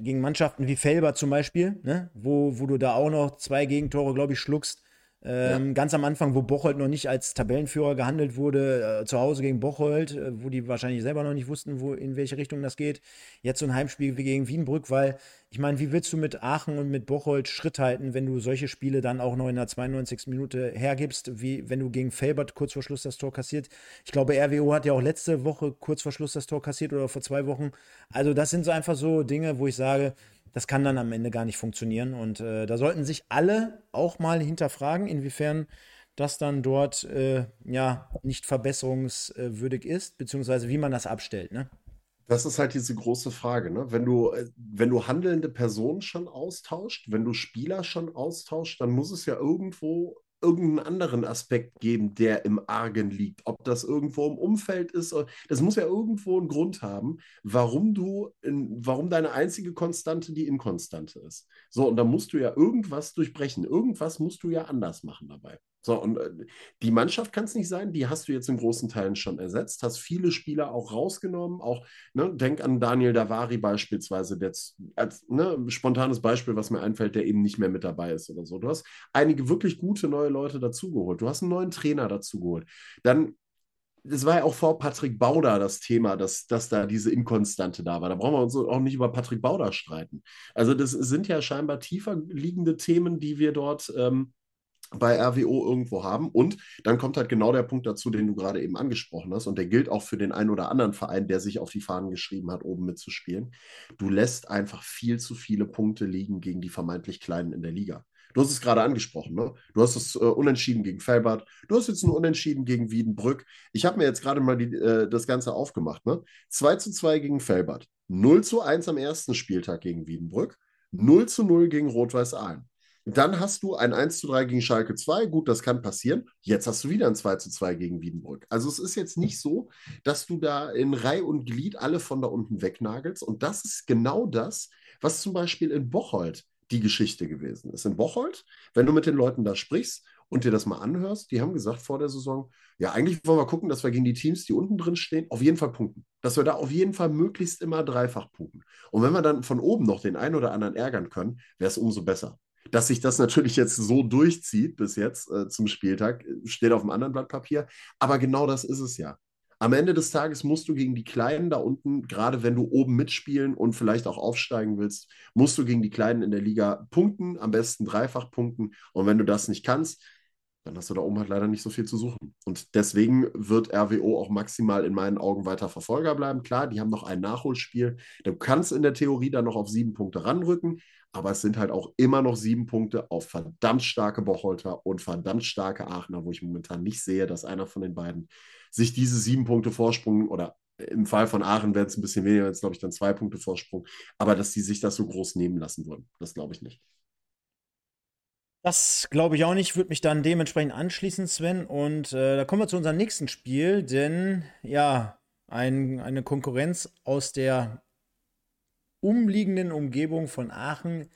gegen Mannschaften wie Velbert zum Beispiel, ne? wo, wo du da auch noch zwei Gegentore, glaube ich, schluckst. Ähm, ja. Ganz am Anfang, wo Bocholt noch nicht als Tabellenführer gehandelt wurde, äh, zu Hause gegen Bocholt, äh, wo die wahrscheinlich selber noch nicht wussten, wo, in welche Richtung das geht. Jetzt so ein Heimspiel wie gegen Wiedenbrück, weil, ich meine, wie willst du mit Aachen und mit Bocholt Schritt halten, wenn du solche Spiele dann auch noch in der zweiundneunzigsten Minute hergibst, wie wenn du gegen Velbert kurz vor Schluss das Tor kassiert. Ich glaube, R W O hat ja auch letzte Woche kurz vor Schluss das Tor kassiert oder vor zwei Wochen. Also das sind so einfach so Dinge, wo ich sage, das kann dann am Ende gar nicht funktionieren. Und äh, da sollten sich alle auch mal hinterfragen, inwiefern das dann dort äh, ja nicht verbesserungswürdig ist, beziehungsweise wie man das abstellt, ne? Das ist halt diese große Frage, ne? Wenn du, wenn du handelnde Personen schon austauscht, wenn du Spieler schon austauscht, dann muss es ja irgendwo irgendeinen anderen Aspekt geben, der im Argen liegt. Ob das irgendwo im Umfeld ist, das muss ja irgendwo einen Grund haben, warum du, warum deine einzige Konstante die Inkonstante ist. So, und da musst du ja irgendwas durchbrechen. Irgendwas musst du ja anders machen dabei. So, und die Mannschaft kann es nicht sein, die hast du jetzt in großen Teilen schon ersetzt, hast viele Spieler auch rausgenommen, auch, ne, denk an Daniel Davari beispielsweise, der als, ne, spontanes Beispiel, was mir einfällt, der eben nicht mehr mit dabei ist oder so. Du hast einige wirklich gute neue Leute dazugeholt, du hast einen neuen Trainer dazugeholt. Dann, es war ja auch vor Patrick Bauder das Thema, dass, dass da diese Inkonstante da war. Da brauchen wir uns auch nicht über Patrick Bauder streiten. Also das sind ja scheinbar tiefer liegende Themen, die wir dort ähm, bei R W O irgendwo haben. Und dann kommt halt genau der Punkt dazu, den du gerade eben angesprochen hast. Und der gilt auch für den einen oder anderen Verein, der sich auf die Fahnen geschrieben hat, oben mitzuspielen. Du lässt einfach viel zu viele Punkte liegen gegen die vermeintlich Kleinen in der Liga. Du hast es gerade angesprochen, ne? Du hast es äh, unentschieden gegen Velbert. Du hast jetzt ein Unentschieden gegen Wiedenbrück. Ich habe mir jetzt gerade mal die, äh, das Ganze aufgemacht, ne? zwei zu zwei gegen Velbert. null zu eins am ersten Spieltag gegen Wiedenbrück. null zu null gegen Rot-Weiß Ahlen. Dann hast du ein eins zu drei gegen Schalke zwei. Gut, das kann passieren. Jetzt hast du wieder ein zwei zu zwei gegen Wiedenbrück. Also es ist jetzt nicht so, dass du da in Reih und Glied alle von da unten wegnagelst. Und das ist genau das, was zum Beispiel in Bocholt die Geschichte gewesen ist. In Bocholt, wenn du mit den Leuten da sprichst und dir das mal anhörst, die haben gesagt vor der Saison, ja, eigentlich wollen wir gucken, dass wir gegen die Teams, die unten drin stehen, auf jeden Fall punkten. Dass wir da auf jeden Fall möglichst immer dreifach punkten. Und wenn wir dann von oben noch den einen oder anderen ärgern können, wäre es umso besser. Dass sich das natürlich jetzt so durchzieht bis jetzt äh, zum Spieltag, steht auf einem anderen Blatt Papier. Aber genau das ist es ja. Am Ende des Tages musst du gegen die Kleinen da unten, gerade wenn du oben mitspielen und vielleicht auch aufsteigen willst, musst du gegen die Kleinen in der Liga punkten, am besten dreifach punkten. Und wenn du das nicht kannst, dann hast du da oben halt leider nicht so viel zu suchen. Und deswegen wird R W O auch maximal in meinen Augen weiter Verfolger bleiben. Klar, die haben noch ein Nachholspiel. Du kannst in der Theorie dann noch auf sieben Punkte ranrücken, aber es sind halt auch immer noch sieben Punkte auf verdammt starke Bocholter und verdammt starke Aachener, wo ich momentan nicht sehe, dass einer von den beiden sich diese sieben Punkte Vorsprung, oder im Fall von Aachen wären es ein bisschen weniger, jetzt glaube ich dann zwei Punkte Vorsprung, aber dass die sich das so groß nehmen lassen würden, das glaube ich nicht. Das glaube ich auch nicht, würde mich dann dementsprechend anschließen, Sven. Und äh, da kommen wir zu unserem nächsten Spiel, denn ja, ein, eine Konkurrenz aus der umliegenden Umgebung von Aachen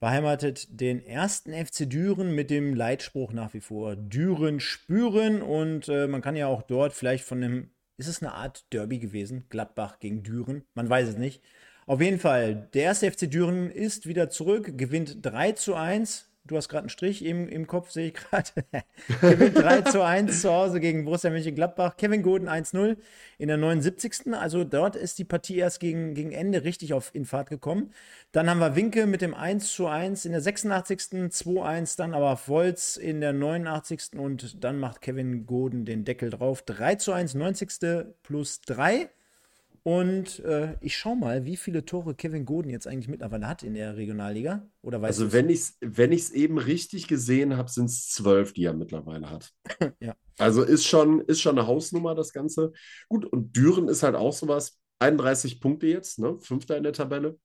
beheimatet den ersten F C Düren mit dem Leitspruch nach wie vor Düren spüren. Und äh, man kann ja auch dort vielleicht von einem, ist es eine Art Derby gewesen? Gladbach gegen Düren? Man weiß es nicht. Auf jeden Fall, der erste F C Düren ist wieder zurück, gewinnt drei zu eins. Du hast gerade einen Strich im, im Kopf, sehe ich gerade. Gewinnt drei zu eins zu Hause gegen Borussia Mönchengladbach. Kevin Goden eins null in der neunundsiebzigsten Also dort ist die Partie erst gegen, gegen Ende richtig auf, in Fahrt gekommen. Dann haben wir Winke mit dem eins zu eins in der sechsundachtzigsten zwei eins dann aber Volz in der neunundachtzigsten Und dann macht Kevin Goden den Deckel drauf. drei zu eins neunzigsten plus drei Und äh, ich schau mal, wie viele Tore Kevin Goden jetzt eigentlich mittlerweile hat in der Regionalliga. Oder weißt also, wenn ich es wenn ich's eben richtig gesehen habe, sind es zwölf, die er mittlerweile hat. Ja. Also ist schon, ist schon eine Hausnummer, das Ganze. Gut, und Düren ist halt auch sowas. einunddreißig Punkte jetzt, ne? Fünfter in der Tabelle.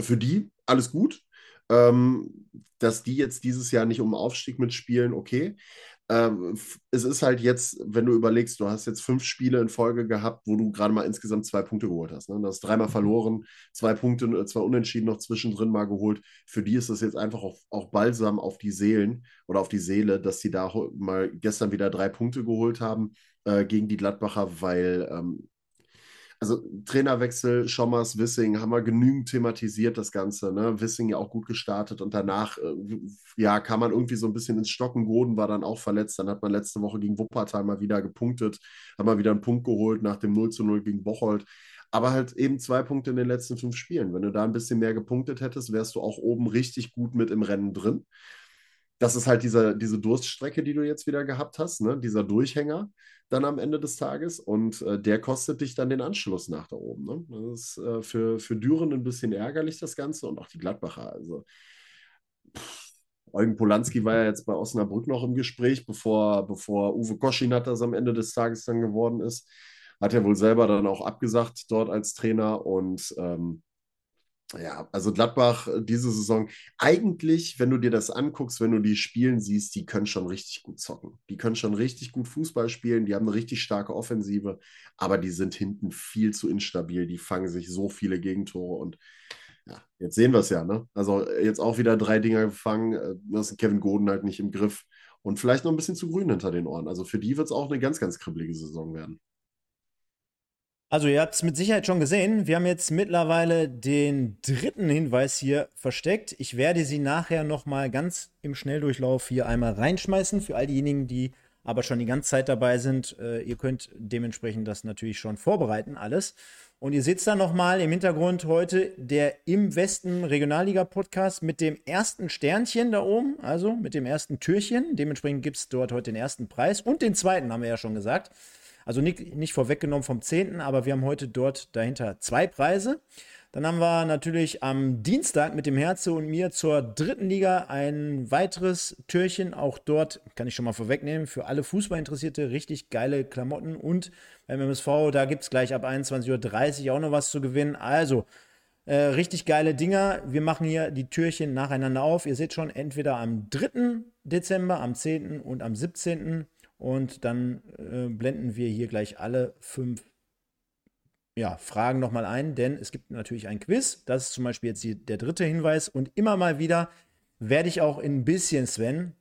Für die alles gut. Ähm, dass die jetzt dieses Jahr nicht um Aufstieg mitspielen, okay. Ähm, es ist halt jetzt, wenn du überlegst, du hast jetzt fünf Spiele in Folge gehabt, wo du gerade mal insgesamt zwei Punkte geholt hast. Ne? Du hast dreimal verloren, zwei Punkte, zwei Unentschieden noch zwischendrin mal geholt. Für die ist das jetzt einfach auch, auch balsam auf die Seelen oder auf die Seele, dass sie da mal gestern wieder drei Punkte geholt haben äh, gegen die Gladbacher, weil ähm, also Trainerwechsel, Schommers, Wissing, haben wir genügend thematisiert das Ganze. Ne? Wissing ja auch gut gestartet und danach äh, ja, kam man irgendwie so ein bisschen ins Stocken. Goden war dann auch verletzt. Dann hat man letzte Woche gegen Wuppertal mal wieder gepunktet, hat mal wieder einen Punkt geholt nach dem null zu null gegen Bocholt. Aber halt eben zwei Punkte in den letzten fünf Spielen. Wenn du da ein bisschen mehr gepunktet hättest, wärst du auch oben richtig gut mit im Rennen drin. Das ist halt diese, diese Durststrecke, die du jetzt wieder gehabt hast, ne? Dieser Durchhänger dann am Ende des Tages. Und äh, der kostet dich dann den Anschluss nach da oben. Ne? Das ist äh, für, für Düren ein bisschen ärgerlich, das Ganze. Und auch die Gladbacher. Also pff, Eugen Polanski war ja jetzt bei Osnabrück noch im Gespräch, bevor, bevor Uwe Koschinat das am Ende des Tages dann geworden ist. Hat ja wohl selber dann auch abgesagt dort als Trainer. Und ähm, ja, also Gladbach diese Saison, eigentlich, wenn du dir das anguckst, wenn du die spielen siehst, die können schon richtig gut zocken. Die können schon richtig gut Fußball spielen, die haben eine richtig starke Offensive, aber die sind hinten viel zu instabil. Die fangen sich so viele Gegentore und ja, jetzt sehen wir es ja, ne? Also jetzt auch wieder drei Dinger gefangen, das ist Kevin Goden halt nicht im Griff und vielleicht noch ein bisschen zu grün hinter den Ohren. Also für die wird es auch eine ganz, ganz kribbelige Saison werden. Also ihr habt es mit Sicherheit schon gesehen, wir haben jetzt mittlerweile den dritten Hinweis hier versteckt. Ich werde sie nachher nochmal ganz im Schnelldurchlauf hier einmal reinschmeißen, für all diejenigen, die aber schon die ganze Zeit dabei sind. Äh, ihr könnt dementsprechend das natürlich schon vorbereiten alles. Und ihr seht es dann nochmal im Hintergrund heute, der Im Westen Regionalliga-Podcast mit dem ersten Sternchen da oben, also mit dem ersten Türchen. Dementsprechend gibt es dort heute den ersten Preis und den zweiten, haben wir ja schon gesagt. Also nicht, nicht vorweggenommen vom zehnten, aber wir haben heute dort dahinter zwei Preise. Dann haben wir natürlich am Dienstag mit dem Herze und mir zur dritten Liga ein weiteres Türchen. Auch dort kann ich schon mal vorwegnehmen, für alle Fußballinteressierte richtig geile Klamotten. Und beim M S V, da gibt es gleich ab einundzwanzig Uhr dreißig auch noch was zu gewinnen. Also äh, richtig geile Dinger. Wir machen hier die Türchen nacheinander auf. Ihr seht schon, entweder am dritten Dezember, am zehnten und am siebzehnten Und dann äh, blenden wir hier gleich alle fünf ja, Fragen nochmal ein, denn es gibt natürlich ein Quiz. Das ist zum Beispiel jetzt die, der dritte Hinweis. Und immer mal wieder werde ich auch in ein bisschen, Sven,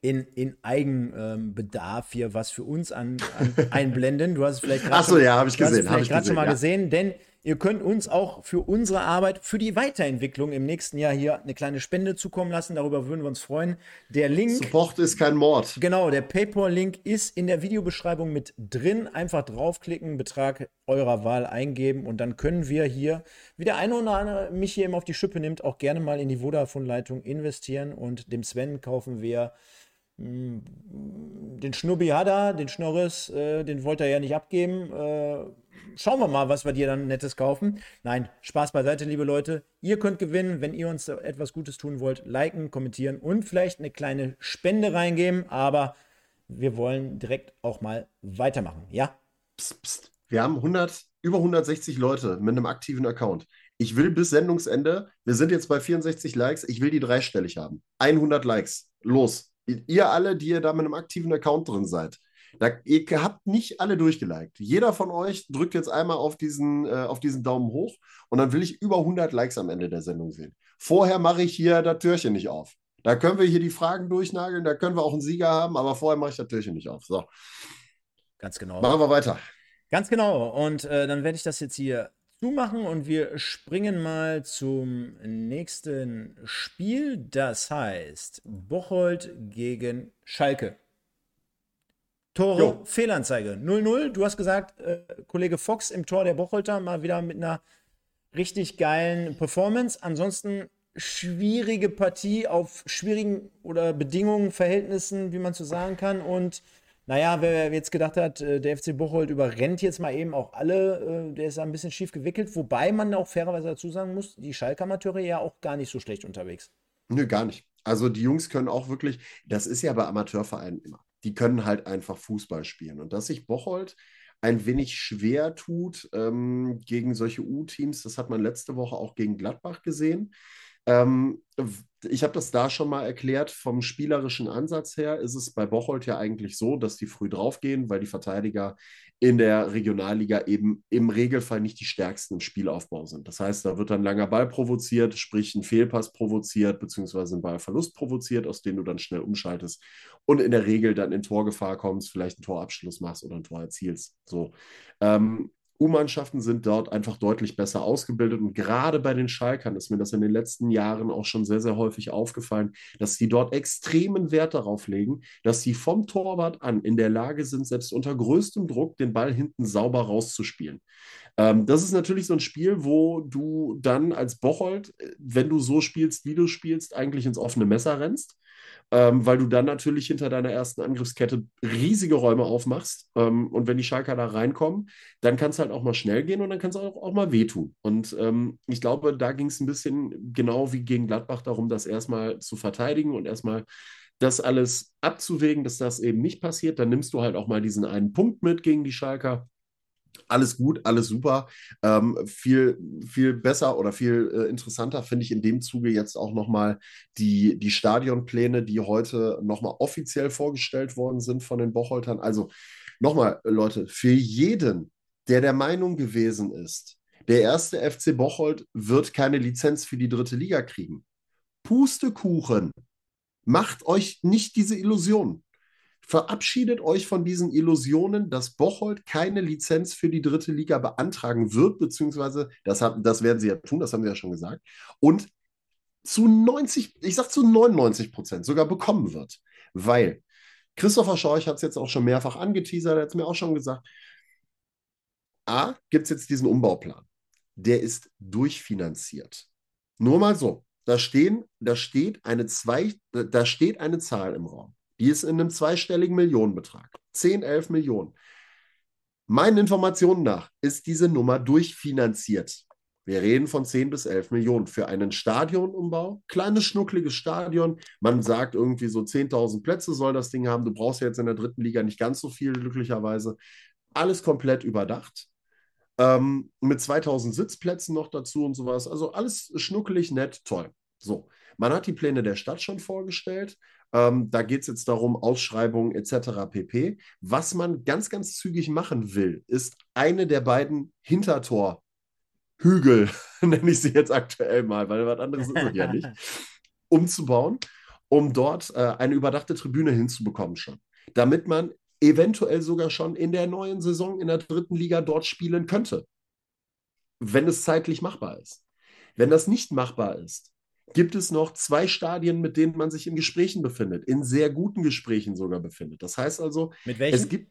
in, in Eigenbedarf ähm, hier was für uns an, an einblenden. Du hast es vielleicht gerade so, ja, schon, schon mal ja. gesehen, denn ihr könnt uns auch für unsere Arbeit, für die Weiterentwicklung im nächsten Jahr hier eine kleine Spende zukommen lassen. Darüber würden wir uns freuen. Der Link... Support ist kein Mord. Genau, der PayPal-Link ist in der Videobeschreibung mit drin. Einfach draufklicken, Betrag eurer Wahl eingeben und dann können wir hier, wie der eine oder andere mich hier eben auf die Schippe nimmt, auch gerne mal in die Vodafone-Leitung investieren und dem Sven kaufen wir... Den Schnubbi hat er, den Schnorris, äh, den wollte er ja nicht abgeben. Äh, schauen wir mal, was wir dir dann Nettes kaufen. Nein, Spaß beiseite, liebe Leute. Ihr könnt gewinnen, wenn ihr uns etwas Gutes tun wollt. Liken, kommentieren und vielleicht eine kleine Spende reingeben. Aber wir wollen direkt auch mal weitermachen, ja? Psst, psst. Wir haben hundert, über hundertsechzig Leute mit einem aktiven Account. Ich will bis Sendungsende, wir sind jetzt bei vierundsechzig Likes, ich will die dreistellig haben. hundert Likes, los. Ihr alle, die ihr da mit einem aktiven Account drin seid, da, ihr habt nicht alle durchgeliked. Jeder von euch drückt jetzt einmal auf diesen, äh, auf diesen Daumen hoch und dann will ich über hundert Likes am Ende der Sendung sehen. Vorher mache ich hier das Türchen nicht auf. Da können wir hier die Fragen durchnageln, da können wir auch einen Sieger haben, aber vorher mache ich das Türchen nicht auf. So. Ganz genau. Machen wir weiter. Ganz genau. Und äh, dann werde ich das jetzt hier zumachen und wir springen mal zum nächsten Spiel. Das heißt Bocholt gegen Schalke. Tore, jo. Fehlanzeige null null. Du hast gesagt, äh, Kollege Fox im Tor der Bocholter mal wieder mit einer richtig geilen Performance. Ansonsten schwierige Partie auf schwierigen oder Bedingungen, Verhältnissen, wie man so sagen kann. Und naja, wer jetzt gedacht hat, der F C Bocholt überrennt jetzt mal eben auch alle, der ist ein bisschen schief gewickelt, wobei man auch fairerweise dazu sagen muss, die Schalke-Amateure ja auch gar nicht so schlecht unterwegs. Nö, gar nicht. Also die Jungs können auch wirklich, das ist ja bei Amateurvereinen immer, die können halt einfach Fußball spielen. Und dass sich Bocholt ein wenig schwer tut ähm, gegen solche U-Teams, das hat man letzte Woche auch gegen Gladbach gesehen. Ähm, ich habe das da schon mal erklärt, vom spielerischen Ansatz her ist es bei Bocholt ja eigentlich so, dass die früh draufgehen, weil die Verteidiger in der Regionalliga eben im Regelfall nicht die stärksten im Spielaufbau sind. Das heißt, da wird dann ein langer Ball provoziert, sprich ein Fehlpass provoziert, beziehungsweise ein Ballverlust provoziert, aus dem du dann schnell umschaltest und in der Regel dann in Torgefahr kommst, vielleicht einen Torabschluss machst oder ein Tor erzielst. So, ähm, U-Mannschaften sind dort einfach deutlich besser ausgebildet und gerade bei den Schalkern ist mir das in den letzten Jahren auch schon sehr, sehr häufig aufgefallen, dass sie dort extremen Wert darauf legen, dass sie vom Torwart an in der Lage sind, selbst unter größtem Druck den Ball hinten sauber rauszuspielen. Ähm, das ist natürlich so ein Spiel, wo du dann als Bocholt, wenn du so spielst, wie du spielst, eigentlich ins offene Messer rennst. ähm, weil du dann natürlich hinter deiner ersten Angriffskette riesige Räume aufmachst. Ähm, und wenn die Schalker da reinkommen, dann kann es halt auch mal schnell gehen und dann kann es auch, auch mal wehtun. Und ähm, ich glaube, da ging es ein bisschen genau wie gegen Gladbach darum, das erstmal zu verteidigen und erstmal das alles abzuwägen, dass das eben nicht passiert. Dann nimmst du halt auch mal diesen einen Punkt mit gegen die Schalker. Alles gut, alles super. Ähm, viel, viel besser oder viel äh, interessanter finde ich in dem Zuge jetzt auch nochmal die, die Stadionpläne, die heute nochmal offiziell vorgestellt worden sind von den Bocholtern. Also nochmal, Leute, für jeden, der der Meinung gewesen ist, der erste F C Bocholt wird keine Lizenz für die dritte Liga kriegen. Pustekuchen. Macht euch nicht diese Illusionen. Verabschiedet euch von diesen Illusionen, dass Bocholt keine Lizenz für die dritte Liga beantragen wird, beziehungsweise, das, haben, das werden sie ja tun, das haben sie ja schon gesagt, und zu neunzig, ich sag zu neunundneunzig Prozent sogar bekommen wird. Weil Christopher Scheuch hat es jetzt auch schon mehrfach angeteasert, er hat es mir auch schon gesagt, A, gibt es jetzt diesen Umbauplan. Der ist durchfinanziert. Nur mal so, da, stehen, da, steht, eine zwei, da steht eine Zahl im Raum. Die ist in einem zweistelligen Millionenbetrag. zehn, elf Millionen. Meinen Informationen nach ist diese Nummer durchfinanziert. Wir reden von zehn bis elf Millionen für einen Stadionumbau. Kleines, schnuckliges Stadion. Man sagt irgendwie so zehntausend Plätze soll das Ding haben. Du brauchst ja jetzt in der dritten Liga nicht ganz so viel, glücklicherweise. Alles komplett überdacht. Ähm, mit zweitausend Sitzplätzen noch dazu und sowas. Also alles schnuckelig, nett, toll. So, man hat die Pläne der Stadt schon vorgestellt. Ähm, da geht es jetzt darum, Ausschreibungen et cetera pp. Was man ganz, ganz zügig machen will, ist eine der beiden Hintertorhügel, nenne ich sie jetzt aktuell mal, weil was anderes ist es ja nicht, umzubauen, um dort äh, eine überdachte Tribüne hinzubekommen schon, damit man eventuell sogar schon in der neuen Saison in der dritten Liga dort spielen könnte, wenn es zeitlich machbar ist. Wenn das nicht machbar ist, gibt es noch zwei Stadien, mit denen man sich in Gesprächen befindet, in sehr guten Gesprächen sogar befindet. Das heißt also, mit welchen? Es gibt,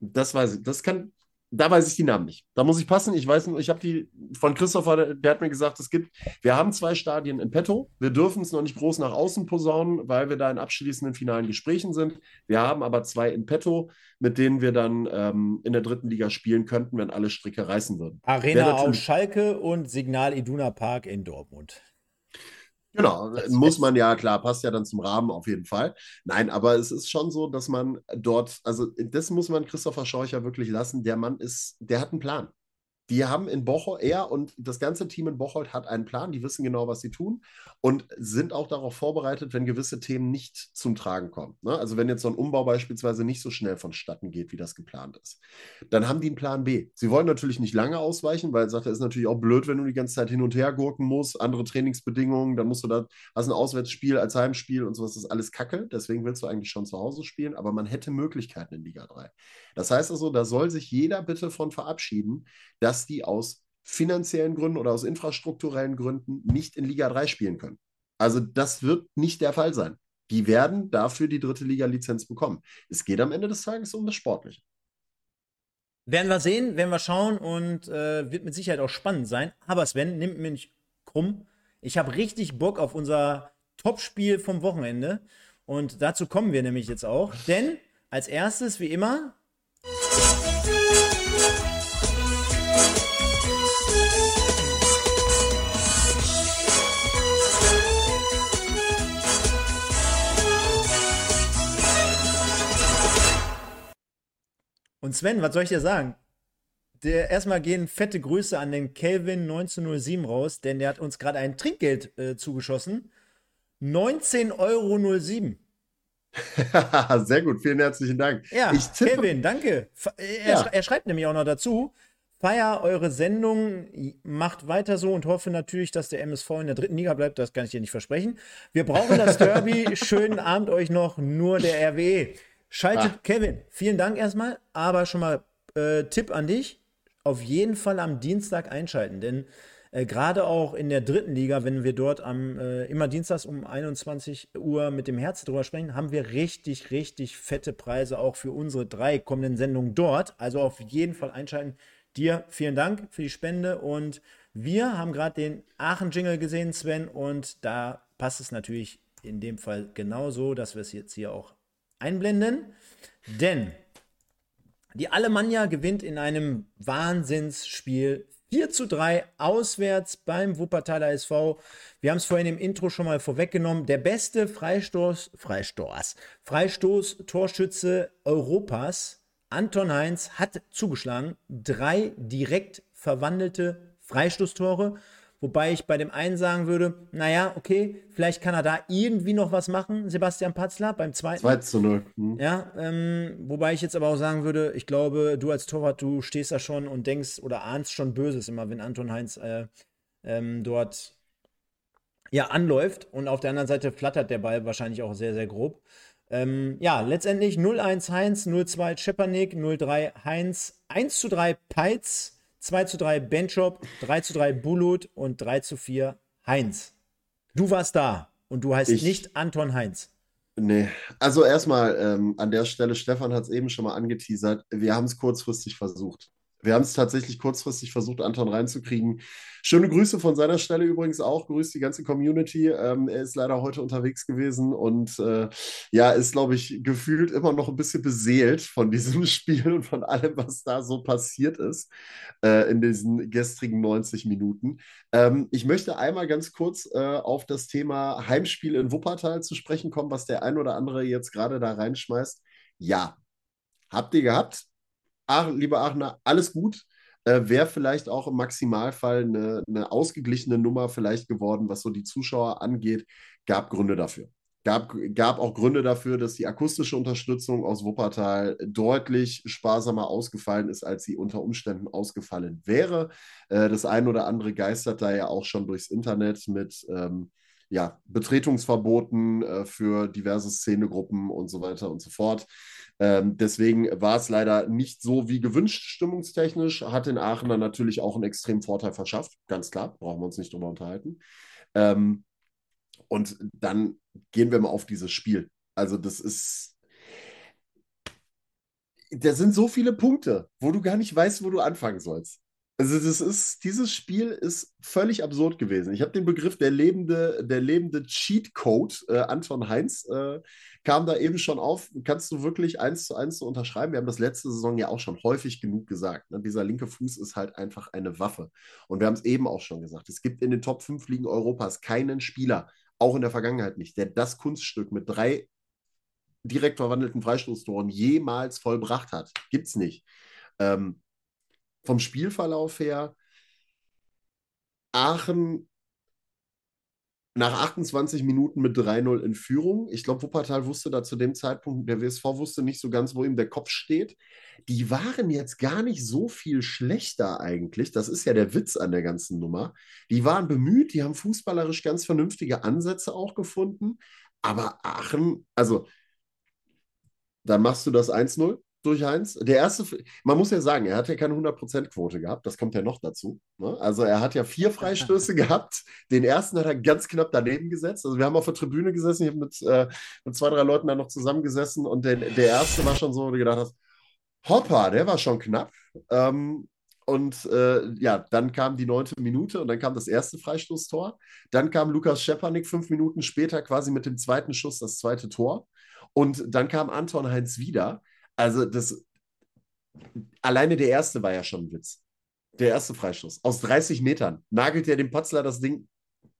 das weiß ich, das kann, da weiß ich die Namen nicht. Da muss ich passen, ich weiß nicht, ich habe die von Christopher, der hat mir gesagt, es gibt, wir haben zwei Stadien in petto, wir dürfen es noch nicht groß nach außen posaunen, weil wir da in abschließenden finalen Gesprächen sind. Wir haben aber zwei in petto, mit denen wir dann ähm, in der dritten Liga spielen könnten, wenn alle Stricke reißen würden. Arena auf Schalke und Signal Iduna Park in Dortmund. Genau, muss man ja, klar, passt ja dann zum Rahmen auf jeden Fall. Nein, aber es ist schon so, dass man dort, also das muss man Christopher Scheucher wirklich lassen, der Mann ist, der hat einen Plan. Die haben in Bocholt, er und das ganze Team in Bocholt hat einen Plan, die wissen genau, was sie tun und sind auch darauf vorbereitet, wenn gewisse Themen nicht zum Tragen kommen. Ne? Also wenn jetzt so ein Umbau beispielsweise nicht so schnell vonstatten geht, wie das geplant ist, dann haben die einen Plan B. Sie wollen natürlich nicht lange ausweichen, weil, sagt er, ist natürlich auch blöd, wenn du die ganze Zeit hin und her gurken musst, andere Trainingsbedingungen, dann musst du da, hast ein Auswärtsspiel als Heimspiel und sowas, das ist alles Kacke, deswegen willst du eigentlich schon zu Hause spielen, aber man hätte Möglichkeiten in Liga drei. Das heißt also, da soll sich jeder bitte von verabschieden, dass dass die aus finanziellen Gründen oder aus infrastrukturellen Gründen nicht in Liga drei spielen können. Also das wird nicht der Fall sein. Die werden dafür die dritte Liga-Lizenz bekommen. Es geht am Ende des Tages um das Sportliche. Werden wir sehen, werden wir schauen und äh, wird mit Sicherheit auch spannend sein. Aber Sven, nimmt mir nicht krumm. Ich habe richtig Bock auf unser Topspiel vom Wochenende. Und dazu kommen wir nämlich jetzt auch. Denn als erstes, wie immer... Und Sven, was soll ich dir sagen? Der, erstmal gehen fette Grüße an den Kelvin neunzehn null sieben raus, denn der hat uns gerade ein Trinkgeld äh, zugeschossen. neunzehn Euro null sieben. Sehr gut, vielen herzlichen Dank. Ja, ich tippe, Kelvin, danke. Er, ja. er schreibt nämlich auch noch dazu, feier eure Sendung, macht weiter so und hoffe natürlich, dass der M S V in der dritten Liga bleibt. Das kann ich dir nicht versprechen. Wir brauchen das Derby. Schönen Abend euch noch, nur der R W E. Schaltet, Ach. Kevin, vielen Dank erstmal, aber schon mal äh, Tipp an dich, auf jeden Fall am Dienstag einschalten, denn äh, gerade auch in der dritten Liga, wenn wir dort am äh, immer dienstags um einundzwanzig Uhr mit dem Herz drüber sprechen, haben wir richtig, richtig fette Preise auch für unsere drei kommenden Sendungen dort, also auf jeden Fall einschalten. Dir vielen Dank für die Spende und wir haben gerade den Aachen-Jingle gesehen, Sven, und da passt es natürlich in dem Fall genauso, dass wir es jetzt hier auch einblenden. Denn die Alemannia gewinnt in einem Wahnsinnsspiel vier zu drei auswärts beim Wuppertaler S V. Wir haben es vorhin im Intro schon mal vorweggenommen. Der beste Freistoß, Freistoß, Freistoß-Torschütze Europas, Anton Heinz, hat zugeschlagen. Drei direkt verwandelte Freistoßtore. Wobei ich bei dem einen sagen würde, naja, okay, vielleicht kann er da irgendwie noch was machen, Sebastian Patzler, beim zweiten. zwei zu null. Mhm. Ja, ähm, wobei ich jetzt aber auch sagen würde, ich glaube, du als Torwart, du stehst da schon und denkst oder ahnst schon Böses immer, wenn Anton Heinz äh, ähm, dort ja anläuft. Und auf der anderen Seite flattert der Ball wahrscheinlich auch sehr, sehr grob. Ähm, ja, letztendlich null eins Heinz, null zwei Schepernick, null drei Heinz, eins zu drei Peitz, zwei zu drei Benchop, drei zu drei Bulut und drei zu vier Heinz. Du warst da und du heißt ich, nicht Anton Heinz. Nee, also erstmal ähm, an der Stelle, Stefan hat es eben schon mal angeteasert, wir haben es kurzfristig versucht. Wir haben es tatsächlich kurzfristig versucht, Anton reinzukriegen. Schöne Grüße von seiner Stelle übrigens auch. Grüß die ganze Community. Ähm, er ist leider heute unterwegs gewesen und äh, ja, ist, glaube ich, gefühlt immer noch ein bisschen beseelt von diesem Spiel und von allem, was da so passiert ist äh, in diesen gestrigen neunzig Minuten. Ähm, ich möchte einmal ganz kurz äh, auf das Thema Heimspiel in Wuppertal zu sprechen kommen, was der ein oder andere jetzt gerade da reinschmeißt. Ja, habt ihr gehabt? Ach, liebe Aachener, alles gut. Äh, wäre vielleicht auch im Maximalfall eine, eine ausgeglichene Nummer vielleicht geworden, was so die Zuschauer angeht. Gab Gründe dafür. Gab, gab auch Gründe dafür, dass die akustische Unterstützung aus Wuppertal deutlich sparsamer ausgefallen ist, als sie unter Umständen ausgefallen wäre. Äh, das ein oder andere geistert da ja auch schon durchs Internet mit ähm, ja, Betretungsverboten äh, für diverse Szenegruppen und so weiter und so fort. Ähm, deswegen war es leider nicht so wie gewünscht stimmungstechnisch, hat den Aachener natürlich auch einen extremen Vorteil verschafft, ganz klar, brauchen wir uns nicht drüber unterhalten. Ähm, und dann gehen wir mal auf dieses Spiel. Also das ist, da sind so viele Punkte, wo du gar nicht weißt, wo du anfangen sollst. Also das ist, dieses Spiel ist völlig absurd gewesen. Ich habe den Begriff der lebende, der lebende Cheatcode, äh, Anton Heinz, äh, kam da eben schon auf. Kannst du wirklich eins zu eins so unterschreiben? Wir haben das letzte Saison ja auch schon häufig genug gesagt. Ne? Dieser linke Fuß ist halt einfach eine Waffe. Und wir haben es eben auch schon gesagt. Es gibt in den Top fünf Ligen Europas keinen Spieler, auch in der Vergangenheit nicht, der das Kunststück mit drei direkt verwandelten Freistoßtoren jemals vollbracht hat. Gibt's nicht. Ähm, Vom Spielverlauf her, Aachen nach achtundzwanzig Minuten mit drei null in Führung. Ich glaube, Wuppertal wusste da zu dem Zeitpunkt, der W S V wusste nicht so ganz, wo ihm der Kopf steht. Die waren jetzt gar nicht so viel schlechter eigentlich. Das ist ja der Witz an der ganzen Nummer. Die waren bemüht, die haben fußballerisch ganz vernünftige Ansätze auch gefunden. Aber Aachen, also, dann machst du das eins null. Durch Heinz. Der erste, man muss ja sagen, er hat ja keine hundert Prozent Quote gehabt, das kommt ja noch dazu. Ne? Also er hat ja vier Freistöße gehabt, den ersten hat er ganz knapp daneben gesetzt. Also wir haben auf der Tribüne gesessen, ich habe mit, äh, mit zwei, drei Leuten da noch zusammengesessen und den, der erste war schon so, wo du gedacht hast, hoppa, der war schon knapp. Ähm, und äh, ja, dann kam die neunte Minute und dann kam das erste Freistoßtor. Dann kam Lukas Schepernick fünf Minuten später quasi mit dem zweiten Schuss das zweite Tor. Und dann kam Anton Heinz wieder. Also das, alleine der erste war ja schon ein Witz. Der erste Freistoß. Aus dreißig Metern nagelt er dem Patzler das Ding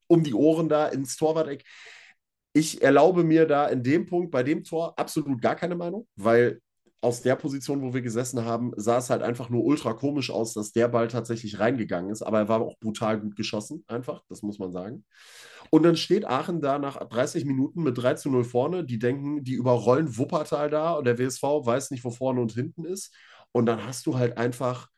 um die Ohren da ins Torwart-Eck. Ich erlaube mir da in dem Punkt, bei dem Tor, absolut gar keine Meinung, weil aus der Position, wo wir gesessen haben, sah es halt einfach nur ultra komisch aus, dass der Ball tatsächlich reingegangen ist. Aber er war auch brutal gut geschossen, einfach, das muss man sagen. Und dann steht Aachen da nach dreißig Minuten mit drei zu null vorne. Die denken, die überrollen Wuppertal da und der W S V weiß nicht, wo vorne und hinten ist. Und dann hast du halt einfach,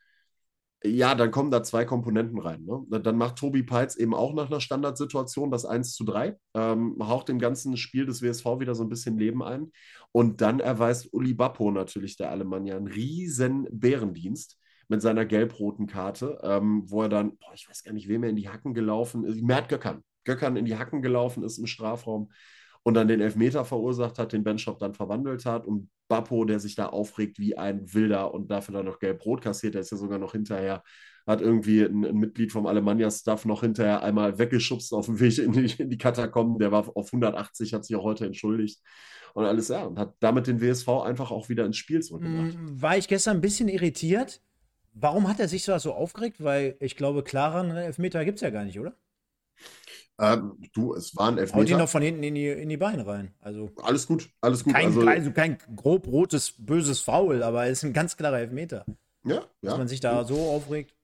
ja, dann kommen da zwei Komponenten rein. Ne? Dann macht Tobi Peitz eben auch nach einer Standardsituation das eins zu drei, ähm, haucht dem ganzen Spiel des W S V wieder so ein bisschen Leben ein. Und dann erweist Uli Bappo natürlich der Alemannia einen riesen Bärendienst mit seiner gelb-roten Karte, ähm, wo er dann, boah, ich weiß gar nicht, wem er in die Hacken gelaufen ist, Mert Göckern. Göckern in die Hacken gelaufen ist im Strafraum. und dann den Elfmeter verursacht hat, den Benchop dann verwandelt hat und Bappo, der sich da aufregt wie ein Wilder und dafür dann noch gelb-rot kassiert, der ist ja sogar noch hinterher, hat irgendwie ein, ein Mitglied vom Alemannia-Staff noch hinterher einmal weggeschubst auf dem Weg in die, in die Katakomben, der war auf hundertachtzig, hat sich auch heute entschuldigt und alles, ja, und hat damit den W S V einfach auch wieder ins Spiel zurückgebracht. War ich gestern ein bisschen irritiert. Warum hat er sich so aufgeregt? Weil ich glaube, klareren Elfmeter gibt es ja gar nicht, oder? Ähm, du, es war ein Elfmeter. Haut ihn noch von hinten in die, in die Beine rein. Also alles gut, alles gut. Kein, also, also kein grob rotes, böses Foul, aber es ist ein ganz klarer Elfmeter. Ja, dass ja. man sich da so aufregt.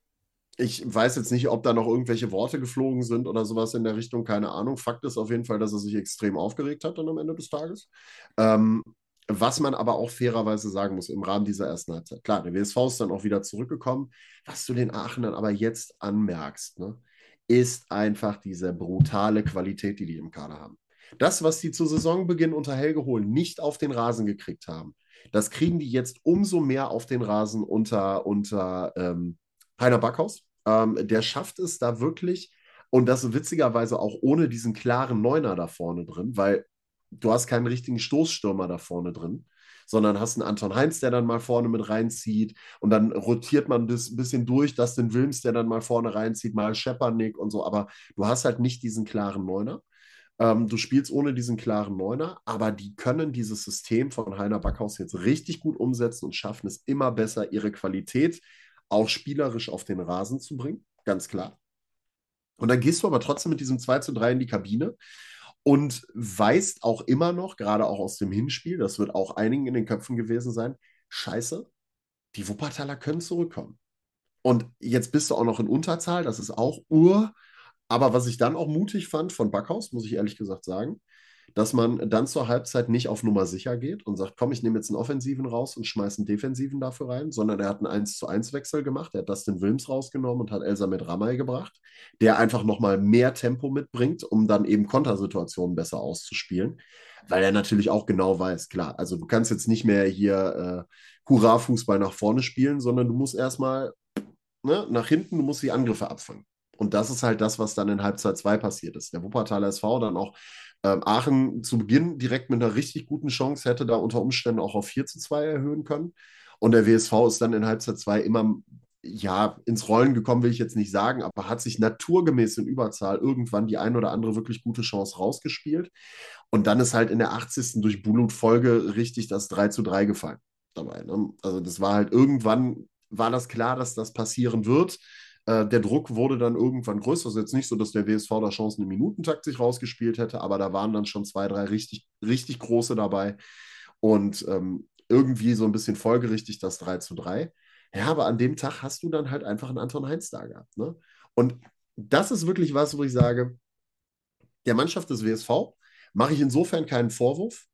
Ich weiß jetzt nicht, ob da noch irgendwelche Worte geflogen sind oder sowas in der Richtung, keine Ahnung. Fakt ist auf jeden Fall, dass er sich extrem aufgeregt hat dann am Ende des Tages. Ähm, Was man aber auch fairerweise sagen muss, im Rahmen dieser ersten Halbzeit. Klar, der W S V ist dann auch wieder zurückgekommen. Was du den Aachenern aber jetzt anmerkst, ne, ist einfach diese brutale Qualität, die die im Kader haben. Das, was die zu Saisonbeginn unter Helge Hohl nicht auf den Rasen gekriegt haben, das kriegen die jetzt umso mehr auf den Rasen unter, unter ähm, Heiner Backhaus. Ähm, der schafft es da wirklich, und das witzigerweise auch ohne diesen klaren Neuner da vorne drin, weil du hast keinen richtigen Stoßstürmer da vorne drin, sondern hast einen Anton Heinz, der dann mal vorne mit reinzieht, und dann rotiert man das ein bisschen durch, Justin Wilms, der dann mal vorne reinzieht, mal Schepernick und so, aber du hast halt nicht diesen klaren Neuner. Ähm, du spielst ohne diesen klaren Neuner, aber die können dieses System von Heiner Backhaus jetzt richtig gut umsetzen und schaffen es immer besser, ihre Qualität auch spielerisch auf den Rasen zu bringen, ganz klar. Und dann gehst du aber trotzdem mit diesem zwei zu drei in die Kabine und weißt auch immer noch, gerade auch aus dem Hinspiel, das wird auch einigen in den Köpfen gewesen sein, scheiße, die Wuppertaler können zurückkommen. Und jetzt bist du auch noch in Unterzahl, das ist auch Ur. Aber was ich dann auch mutig fand von Backhaus, muss ich ehrlich gesagt sagen, dass man dann zur Halbzeit nicht auf Nummer sicher geht und sagt, komm, ich nehme jetzt einen Offensiven raus und schmeiße einen Defensiven dafür rein, sondern er hat einen eins zu eins Wechsel gemacht, er hat Justin Wilms rausgenommen und hat Elsa mit Ramay gebracht, der einfach nochmal mehr Tempo mitbringt, um dann eben Kontersituationen besser auszuspielen, weil er natürlich auch genau weiß, klar, also du kannst jetzt nicht mehr hier äh, Hurra-Fußball nach vorne spielen, sondern du musst erstmal ne, nach hinten, du musst die Angriffe abfangen. Und das ist halt das, was dann in Halbzeit zwei passiert ist. Der Wuppertaler S V dann auch Ähm, Aachen zu Beginn direkt mit einer richtig guten Chance hätte da unter Umständen auch auf vier zu zwei erhöhen können. Und der W S V ist dann in Halbzeit zwei immer ja, ins Rollen gekommen, will ich jetzt nicht sagen, aber hat sich naturgemäß in Überzahl irgendwann die ein oder andere wirklich gute Chance rausgespielt. Und dann ist halt in der achtzigsten durch Bulut-Folge richtig das drei zu drei gefallen dabei. Ne? Also das war halt irgendwann, war das klar, dass das passieren wird. Der Druck wurde dann irgendwann größer. Das ist jetzt nicht so, dass der W S V da Chancen im Minutentakt sich rausgespielt hätte, aber da waren dann schon zwei, drei richtig, richtig große dabei und ähm, irgendwie so ein bisschen folgerichtig das drei zu drei. Ja, aber an dem Tag hast du dann halt einfach einen Anton Heinz da gehabt. Ne? Und das ist wirklich was, wo ich sage, der Mannschaft des W S V mache ich insofern keinen Vorwurf,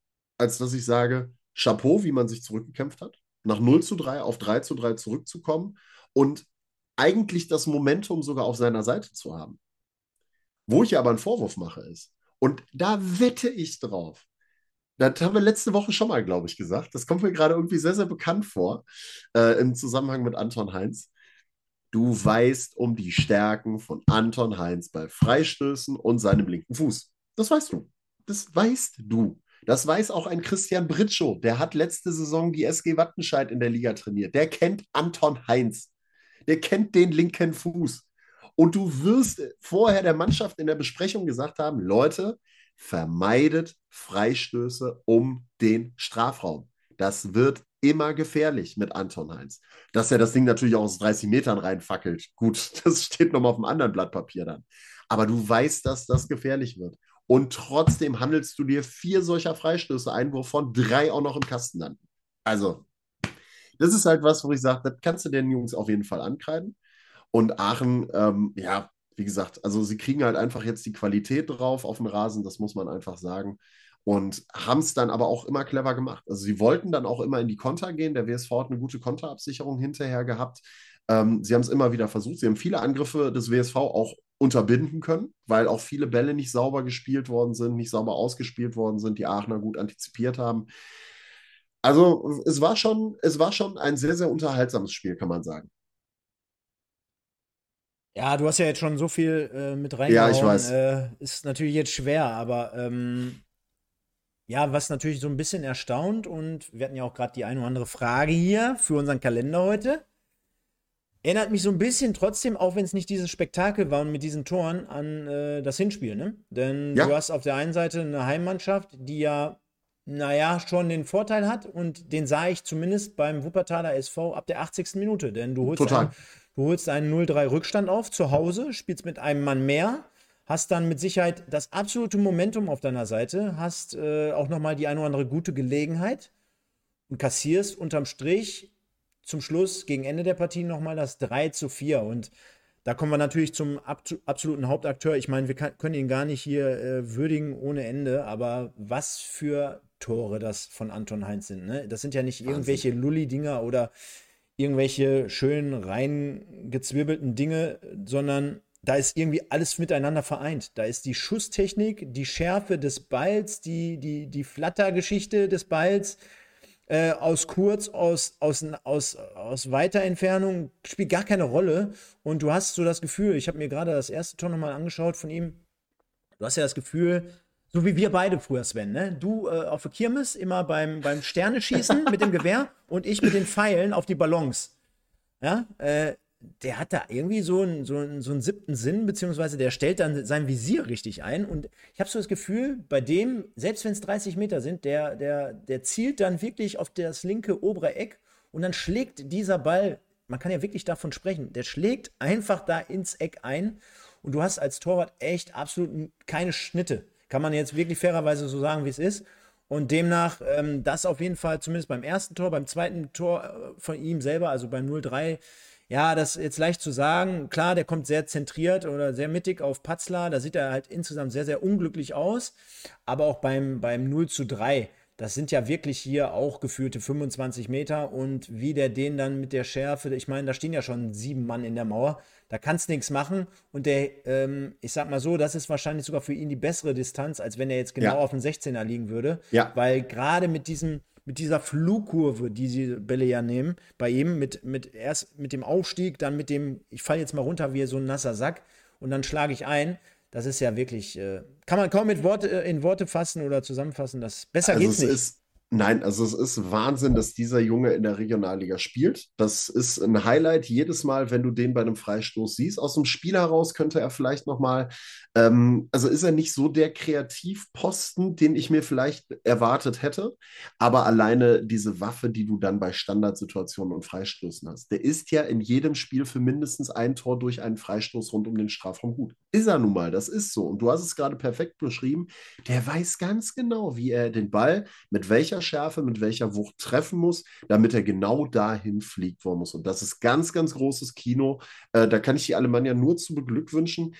als dass ich sage, Chapeau, wie man sich zurückgekämpft hat, nach null zu drei auf drei zu drei zurückzukommen und eigentlich das Momentum sogar auf seiner Seite zu haben. Wo ich aber einen Vorwurf mache ist, und da wette ich drauf, das haben wir letzte Woche schon mal, glaube ich, gesagt, das kommt mir gerade irgendwie sehr, sehr bekannt vor, äh, im Zusammenhang mit Anton Heinz, du weißt um die Stärken von Anton Heinz bei Freistößen und seinem linken Fuß. Das weißt du. Das weißt du. Das weiß auch ein Christian Britschow, der hat letzte Saison die S G Wattenscheid in der Liga trainiert. Der kennt Anton Heinz. Der kennt den linken Fuß. Und du wirst vorher der Mannschaft in der Besprechung gesagt haben, Leute, vermeidet Freistöße um den Strafraum. Das wird immer gefährlich mit Anton Heinz. Dass er das Ding natürlich auch aus dreißig Metern reinfackelt. Gut, das steht nochmal auf einem anderen Blatt Papier dann. Aber du weißt, dass das gefährlich wird. Und trotzdem handelst du dir vier solcher Freistöße ein, wovon drei auch noch im Kasten landen. Also, das ist halt was, wo ich sage, das kannst du den Jungs auf jeden Fall ankreiden. Und Aachen, ähm, ja, wie gesagt, also sie kriegen halt einfach jetzt die Qualität drauf auf dem Rasen, das muss man einfach sagen. Und haben es dann aber auch immer clever gemacht. Also sie wollten dann auch immer in die Konter gehen. Der W S V hat eine gute Konterabsicherung hinterher gehabt. Ähm, sie haben es immer wieder versucht. Sie haben viele Angriffe des W S V auch unterbinden können, weil auch viele Bälle nicht sauber gespielt worden sind, nicht sauber ausgespielt worden sind, die Aachener gut antizipiert haben. Also es war schon, es war schon ein sehr, sehr unterhaltsames Spiel, kann man sagen. Ja, du hast ja jetzt schon so viel äh, mit reingehauen. Ja, ich weiß. Äh, ist natürlich jetzt schwer, aber ähm, Ja, was natürlich so ein bisschen erstaunt, und wir hatten ja auch gerade die eine oder andere Frage hier für unseren Kalender heute. Erinnert mich so ein bisschen trotzdem, auch wenn es nicht dieses Spektakel war und mit diesen Toren, an äh, das Hinspiel, ne? Denn ja. Du hast auf der einen Seite eine Heimmannschaft, die ja, naja, schon den Vorteil hat, und den sah ich zumindest beim Wuppertaler S V ab der achtzigsten Minute, denn du holst, einen, du holst einen null drei Rückstand auf zu Hause, spielst mit einem Mann mehr, hast dann mit Sicherheit das absolute Momentum auf deiner Seite, hast äh, auch nochmal die eine oder andere gute Gelegenheit und kassierst unterm Strich zum Schluss gegen Ende der Partie nochmal das drei zu vier. Und da kommen wir natürlich zum ab- absoluten Hauptakteur. Ich meine, wir kann, können ihn gar nicht hier äh, würdigen ohne Ende, aber was für Tore das von Anton Heinz sind, ne? Das sind ja nicht Wahnsinn. Irgendwelche Lulli-Dinger oder irgendwelche schön reingezwirbelten Dinge, sondern da ist irgendwie alles miteinander vereint. Da ist die Schusstechnik, die Schärfe des Balls, die, die, die Flattergeschichte des Balls, äh, aus kurz, aus, aus, aus, aus weiter Entfernung, spielt gar keine Rolle. Und du hast so das Gefühl, ich habe mir gerade das erste Tor nochmal angeschaut von ihm, du hast ja das Gefühl, so wie wir beide früher, Sven, ne? Du äh, auf der Kirmes immer beim, beim Sterneschießen mit dem Gewehr und ich mit den Pfeilen auf die Ballons. Ja, äh, der hat da irgendwie so einen, so einen, so einen siebten Sinn, beziehungsweise der stellt dann sein Visier richtig ein. Und ich habe so das Gefühl, bei dem, selbst wenn es dreißig Meter sind, der, der, der zielt dann wirklich auf das linke obere Eck und dann schlägt dieser Ball, man kann ja wirklich davon sprechen, der schlägt einfach da ins Eck ein. Und du hast als Torwart echt absolut keine Schnitte. Kann man jetzt wirklich fairerweise so sagen, wie es ist. Und demnach, ähm, das auf jeden Fall, zumindest beim ersten Tor, beim zweiten Tor äh, von ihm selber, also beim null drei, ja, das ist jetzt leicht zu sagen. Klar, der kommt sehr zentriert oder sehr mittig auf Patzler. Da sieht er halt insgesamt sehr, sehr unglücklich aus. Aber auch beim, beim null zu drei, das sind ja wirklich hier auch gefühlte fünfundzwanzig Meter. Und wie der den dann mit der Schärfe, ich meine, da stehen ja schon sieben Mann in der Mauer. Da kannst du nichts machen. Und der, ähm, ich sag mal so, das ist wahrscheinlich sogar für ihn die bessere Distanz, als wenn er jetzt genau ja. auf den sechzehner liegen würde. Ja. Weil gerade mit diesem, mit dieser Flugkurve, die sie Bälle ja nehmen, bei ihm, mit, mit erst mit dem Aufstieg, dann mit dem, ich falle jetzt mal runter wie so ein nasser Sack und dann schlage ich ein. Das ist ja wirklich, äh, kann man kaum mit Worte, äh, in Worte fassen oder zusammenfassen. Das besser also geht's nicht. Ist Nein, also es ist Wahnsinn, dass dieser Junge in der Regionalliga spielt. Das ist ein Highlight jedes Mal, wenn du den bei einem Freistoß siehst. Aus dem Spiel heraus könnte er vielleicht nochmal, ähm, also ist er nicht so der Kreativposten, den ich mir vielleicht erwartet hätte, aber alleine diese Waffe, die du dann bei Standardsituationen und Freistoßen hast, der ist ja in jedem Spiel für mindestens ein Tor durch einen Freistoß rund um den Strafraum gut. Ist er nun mal, das ist so. Und du hast es gerade perfekt beschrieben, der weiß ganz genau, wie er den Ball, mit welcher Schärfe, mit welcher Wucht treffen muss, damit er genau dahin fliegt, wo er muss. Und das ist ganz, ganz großes Kino. Äh, da kann ich die Alemannia nur zu beglückwünschen.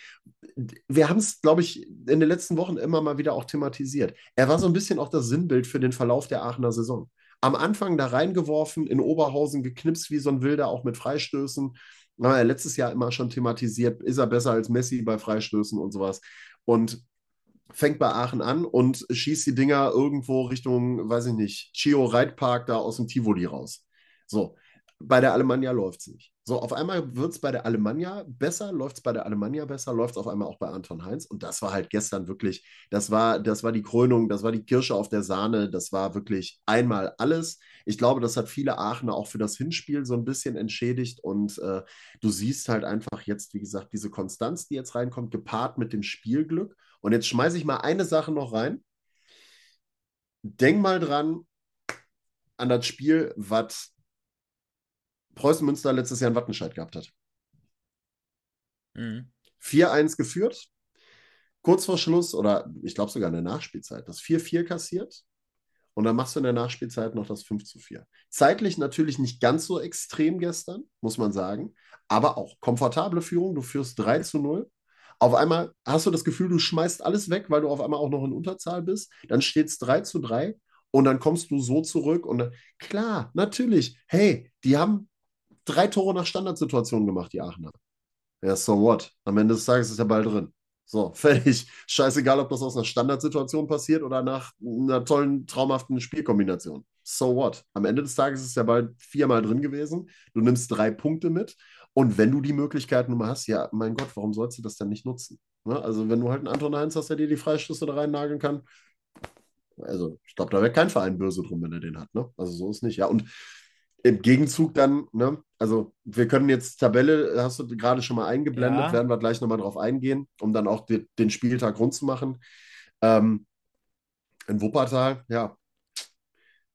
Wir haben es, glaube ich, in den letzten Wochen immer mal wieder auch thematisiert. Er war so ein bisschen auch das Sinnbild für den Verlauf der Aachener Saison. Am Anfang da reingeworfen, in Oberhausen geknipst wie so ein Wilder, auch mit Freistößen. Na, ja, letztes Jahr immer schon thematisiert, ist er besser als Messi bei Freistößen und sowas. Und fängt bei Aachen an und schießt die Dinger irgendwo Richtung, weiß ich nicht, Chio-Reitpark da aus dem Tivoli raus. So, bei der Alemannia läuft es nicht. So, auf einmal wird es bei der Alemannia besser, läuft es bei der Alemannia besser, läuft es auf einmal auch bei Anton Heinz. Und das war halt gestern wirklich, das war, das war die Krönung, das war die Kirsche auf der Sahne, das war wirklich einmal alles. Ich glaube, das hat viele Aachener auch für das Hinspiel so ein bisschen entschädigt. Und äh, du siehst halt einfach jetzt, wie gesagt, diese Konstanz, die jetzt reinkommt, gepaart mit dem Spielglück. Und jetzt schmeiße ich mal eine Sache noch rein. Denk mal dran an das Spiel, was Preußen Münster letztes Jahr in Wattenscheid gehabt hat. Mhm. vier eins geführt, kurz vor Schluss oder ich glaube sogar in der Nachspielzeit, das vier vier kassiert und dann machst du in der Nachspielzeit noch das fünf zu vier. Zeitlich natürlich nicht ganz so extrem gestern, muss man sagen, aber auch komfortable Führung, du führst drei zu null. Auf einmal hast du das Gefühl, du schmeißt alles weg, weil du auf einmal auch noch in Unterzahl bist. Dann steht es drei zu drei und dann kommst du so zurück. Und dann, klar, natürlich, hey, die haben drei Tore nach Standardsituationen gemacht, die Aachener. Ja, so what? Am Ende des Tages ist der Ball drin. So, fertig. Scheißegal, ob das aus einer Standardsituation passiert oder nach einer tollen, traumhaften Spielkombination. So what? Am Ende des Tages ist der Ball viermal drin gewesen. Du nimmst drei Punkte mit. Und wenn du die Möglichkeiten nun mal hast, ja, mein Gott, warum sollst du das denn nicht nutzen? Ne? Also wenn du halt einen Anton Heinz hast, der dir die Freistöße da rein nageln kann, Also ich glaube, da wäre kein Verein böse drum, wenn er den hat. Ne? Also so ist nicht. Ja, und im Gegenzug dann, ne, also wir können jetzt Tabelle, hast du gerade schon mal eingeblendet, ja. werden wir gleich nochmal drauf eingehen, um dann auch die, den Spieltag rund zu machen. Ähm, in Wuppertal, ja.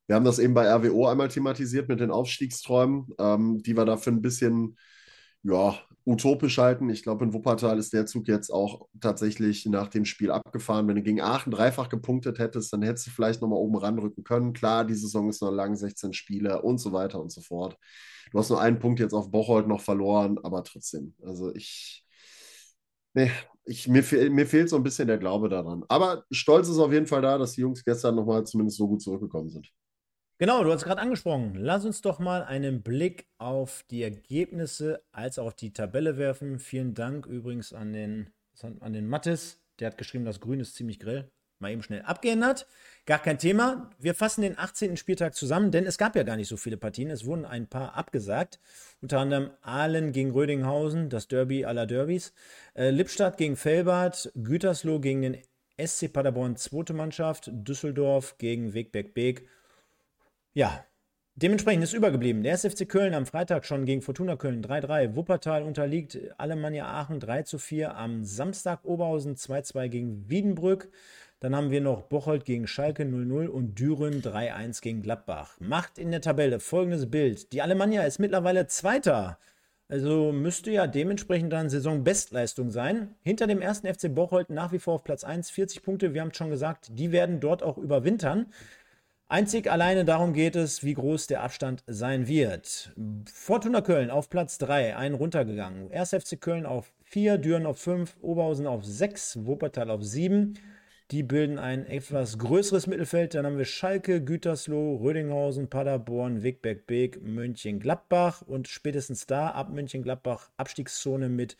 Wir haben das eben bei R W O einmal thematisiert mit den Aufstiegsträumen, ähm, die wir dafür ein bisschen ja, utopisch halten. Ich glaube, in Wuppertal ist der Zug jetzt auch tatsächlich nach dem Spiel abgefahren. Wenn du gegen Aachen dreifach gepunktet hättest, dann hättest du vielleicht nochmal oben ranrücken können. Klar, die Saison ist noch lang, sechzehn Spiele und so weiter und so fort. Du hast nur einen Punkt jetzt auf Bocholt noch verloren, aber trotzdem. Also ich... Nee, ich, mir, fehl, mir fehlt so ein bisschen der Glaube daran. Aber Stolz ist auf jeden Fall da, dass die Jungs gestern nochmal zumindest so gut zurückgekommen sind. Genau, du hast gerade angesprochen. Lass uns doch mal einen Blick auf die Ergebnisse als auch auf die Tabelle werfen. Vielen Dank übrigens an den, an den Mattes. Der hat geschrieben, das Grün ist ziemlich grell. Mal eben schnell abgeändert. Gar kein Thema. Wir fassen den achtzehnten Spieltag zusammen, denn es gab ja gar nicht so viele Partien. Es wurden ein paar abgesagt. Unter anderem Ahlen gegen Rödinghausen, das Derby aller Derbys. Äh, Lippstadt gegen Velbert, Gütersloh gegen den S C Paderborn, zweite Mannschaft. Düsseldorf gegen Wegberg-Beek. Ja, dementsprechend ist übergeblieben. Der erste F C Köln am Freitag schon gegen Fortuna Köln drei drei. Wuppertal unterliegt Alemannia Aachen drei zu vier. Am Samstag Oberhausen zwei zwei gegen Wiedenbrück. Dann haben wir noch Bocholt gegen Schalke null null und Düren drei eins gegen Gladbach. Macht in der Tabelle folgendes Bild. Die Alemannia ist mittlerweile Zweiter. Also müsste ja dementsprechend dann Saisonbestleistung sein. Hinter dem ersten F C Bocholt nach wie vor auf Platz eins, vierzig Punkte. Wir haben es schon gesagt, die werden dort auch überwintern. Einzig alleine darum geht es, wie groß der Abstand sein wird. Fortuna Köln auf Platz drei, einen runtergegangen. erster F C Köln auf vier, Düren auf fünf, Oberhausen auf sechs, Wuppertal auf sieben. Die bilden ein etwas größeres Mittelfeld. Dann haben wir Schalke, Gütersloh, Rödinghausen, Paderborn, Wegberg-Beek, Mönchengladbach. Und spätestens da ab Mönchengladbach Abstiegszone mit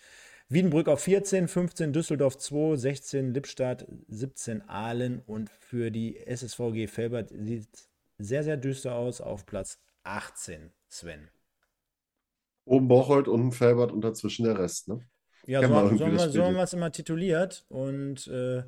Wiedenbrück auf vierzehn, fünfzehn Düsseldorf zwei, sechzehn Lippstadt, siebzehn Ahlen. Und für die S S V G Velbert sieht es sehr, sehr düster aus auf Platz achtzehn, Sven. Oben Bocholt, unten Velbert und dazwischen der Rest, ne? Ja, so haben wir es immer tituliert. Und... Äh,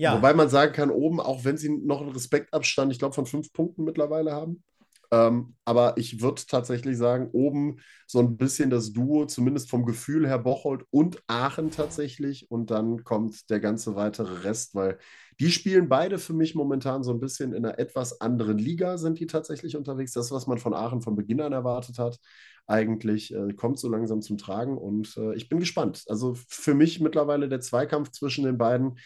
Ja. Wobei man sagen kann, oben, auch wenn sie noch einen Respektabstand, ich glaube, von fünf Punkten mittlerweile haben. Ähm, aber ich würde tatsächlich sagen, oben so ein bisschen das Duo, zumindest vom Gefühl her, Bocholt und Aachen tatsächlich. Und dann kommt der ganze weitere Rest, weil die spielen beide für mich momentan so ein bisschen in einer etwas anderen Liga, sind die tatsächlich unterwegs. Das, was man von Aachen von Beginn an erwartet hat, eigentlich äh, kommt so langsam zum Tragen. Und äh, ich bin gespannt. Also für mich mittlerweile der Zweikampf zwischen den beiden.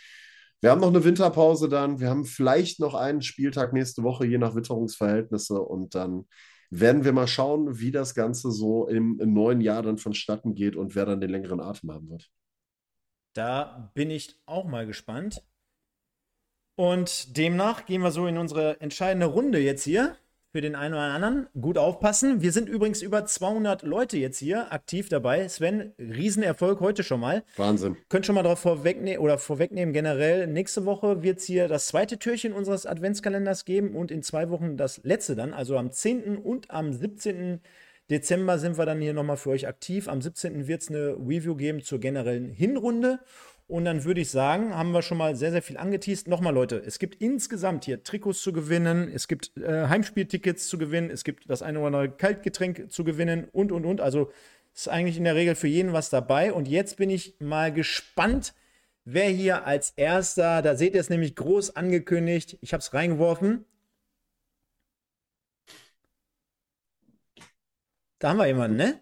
Wir haben noch eine Winterpause dann, wir haben vielleicht noch einen Spieltag nächste Woche, je nach Witterungsverhältnisse, und dann werden wir mal schauen, wie das Ganze so im, im neuen Jahr dann vonstatten geht und wer dann den längeren Atem haben wird. Da bin ich auch mal gespannt. Und demnach gehen wir so in unsere entscheidende Runde jetzt hier. Für den einen oder anderen gut aufpassen. Wir sind übrigens über zweihundert Leute jetzt hier aktiv dabei. Sven, Riesenerfolg heute schon mal. Wahnsinn. Könnt schon mal drauf vorwegnehmen oder vorwegnehmen generell. Nächste Woche wird es hier das zweite Türchen unseres Adventskalenders geben und in zwei Wochen das letzte dann. Also am zehnten und am siebzehnten Dezember sind wir dann hier nochmal für euch aktiv. Am siebzehnten wird es eine Review geben zur generellen Hinrunde. Und dann würde ich sagen, haben wir schon mal sehr, sehr viel angeteased. Nochmal, Leute, es gibt insgesamt hier Trikots zu gewinnen, es gibt äh, Heimspieltickets zu gewinnen, es gibt das eine oder andere Kaltgetränk zu gewinnen und, und, und. Also ist eigentlich in der Regel für jeden was dabei. Und jetzt bin ich mal gespannt, wer hier als Erster, da seht ihr es nämlich groß angekündigt, ich habe es reingeworfen. Da haben wir jemanden, ne?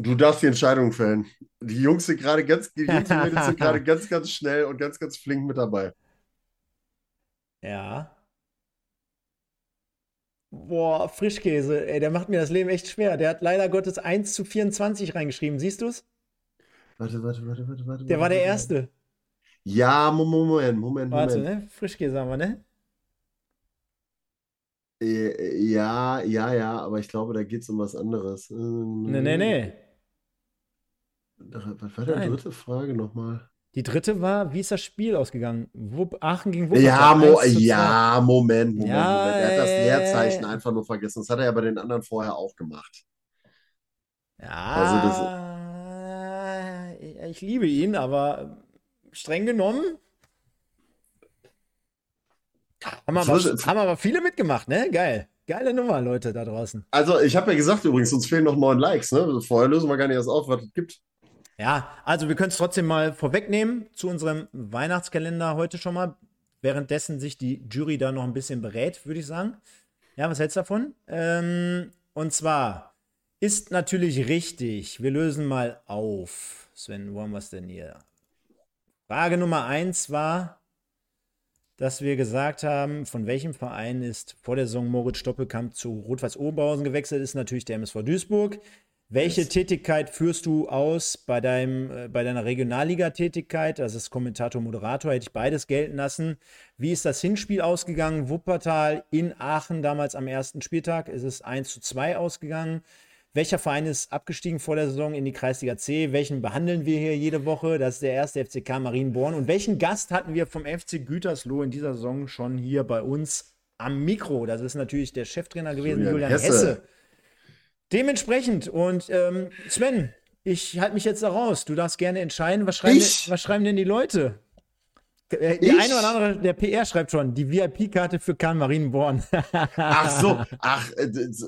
Du darfst die Entscheidung fällen. Die Jungs sind gerade ganz, die Jungs und Mädels sind gerade ganz, ganz schnell und ganz, ganz flink mit dabei. Ja. Boah, Frischkäse, ey, der macht mir das Leben echt schwer. Der hat leider Gottes eins zu vierundzwanzig reingeschrieben, siehst du's? Warte, warte, warte, warte, warte. Der war der Erste. Ja, Moment, Moment, Moment. Warte, ne? Frischkäse haben wir, ne? Ja, ja, ja, aber ich glaube, da geht's um was anderes. Nee, nee, nee. Was war die dritte Frage nochmal? Die dritte war, wie ist das Spiel ausgegangen? Wupp, Aachen gegen Wuppertal. Ja, Mo- ja, Moment, Moment, ja, Moment. Er hat das Leerzeichen einfach nur vergessen. Das hat er ja bei den anderen vorher auch gemacht. Ja, also das, ich liebe ihn, aber streng genommen. Haben wir, aber, haben wir aber viele mitgemacht, ne? Geil. Geile Nummer, Leute, da draußen. Also, ich habe ja gesagt übrigens, uns fehlen noch neun Likes, ne? Also, vorher lösen wir gar nicht erst auf, was es gibt. Ja, also wir können es trotzdem mal vorwegnehmen zu unserem Weihnachtskalender heute schon mal. Währenddessen sich die Jury da noch ein bisschen berät, würde ich sagen. Ja, was hältst du davon? Ähm, und zwar ist natürlich richtig, wir lösen mal auf. Sven, wo haben wir es denn hier? Frage Nummer eins war, dass wir gesagt haben, von welchem Verein ist vor der Saison Moritz Stoppelkamp zu Rot-Weiß Oberhausen gewechselt, ist natürlich der M S V Duisburg. Welche yes. Tätigkeit führst du aus bei, deinem, äh, bei deiner Regionalliga-Tätigkeit? Das ist Kommentator, Moderator, hätte ich beides gelten lassen. Wie ist das Hinspiel ausgegangen? Wuppertal in Aachen damals am ersten Spieltag ist es eins zu zwei ausgegangen. Welcher Verein ist abgestiegen vor der Saison in die Kreisliga C? Welchen behandeln wir hier jede Woche? Das ist der erste F C K Marienborn. Und welchen Gast hatten wir vom F C Gütersloh in dieser Saison schon hier bei uns am Mikro? Das ist natürlich der Cheftrainer gewesen, Julian, Julian Hesse. Hesse. Dementsprechend. Und ähm, Sven, ich halte mich jetzt da raus. Du darfst gerne entscheiden. Was schreiben, denn, was schreiben denn die Leute? Der ich? eine oder andere, der P R schreibt schon, die V I P-Karte für Karl Marienborn. Ach so, ach,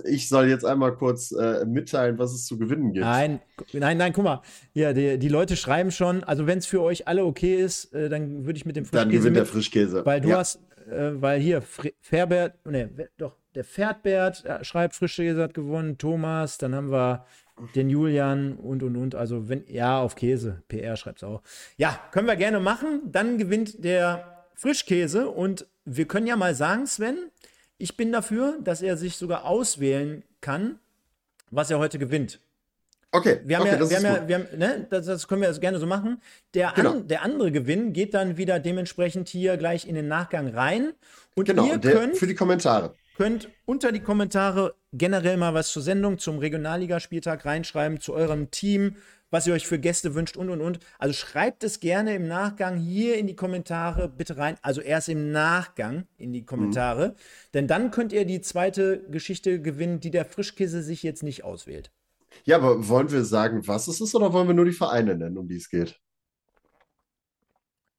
ich soll jetzt einmal kurz äh, mitteilen, was es zu gewinnen gibt. Nein, nein, nein, guck mal. Ja, die, die Leute schreiben schon, also wenn es für euch alle okay ist, äh, dann würde ich mit dem Frischkäse. Dann gewinnt mit, der Frischkäse. Weil du ja. hast, äh, weil hier, Ferbert, ne, doch, der Ferdbert äh, schreibt, Frischkäse hat gewonnen, Thomas, dann haben wir den Julian und, und, und. Also, wenn, ja, auf Käse. P R schreibt's auch. Ja, können wir gerne machen. Dann gewinnt der Frischkäse. Und wir können ja mal sagen, Sven, ich bin dafür, dass er sich sogar auswählen kann, was er heute gewinnt. Okay, wir haben okay, ja, das wir ist haben ja, wir haben, ne, das, das können wir also gerne so machen. Der, genau. an, der andere Gewinn geht dann wieder dementsprechend hier gleich in den Nachgang rein. Und genau, ihr der, könnt, für die Kommentare. Könnt unter die Kommentare generell mal was zur Sendung, zum Regionalligaspieltag reinschreiben, zu eurem Team, was ihr euch für Gäste wünscht und, und, und. Also schreibt es gerne im Nachgang hier in die Kommentare bitte rein. Also erst im Nachgang in die Kommentare. Mhm. Denn dann könnt ihr die zweite Geschichte gewinnen, die der Frischkäse sich jetzt nicht auswählt. Ja, aber wollen wir sagen, was es ist, oder wollen wir nur die Vereine nennen, um die es geht?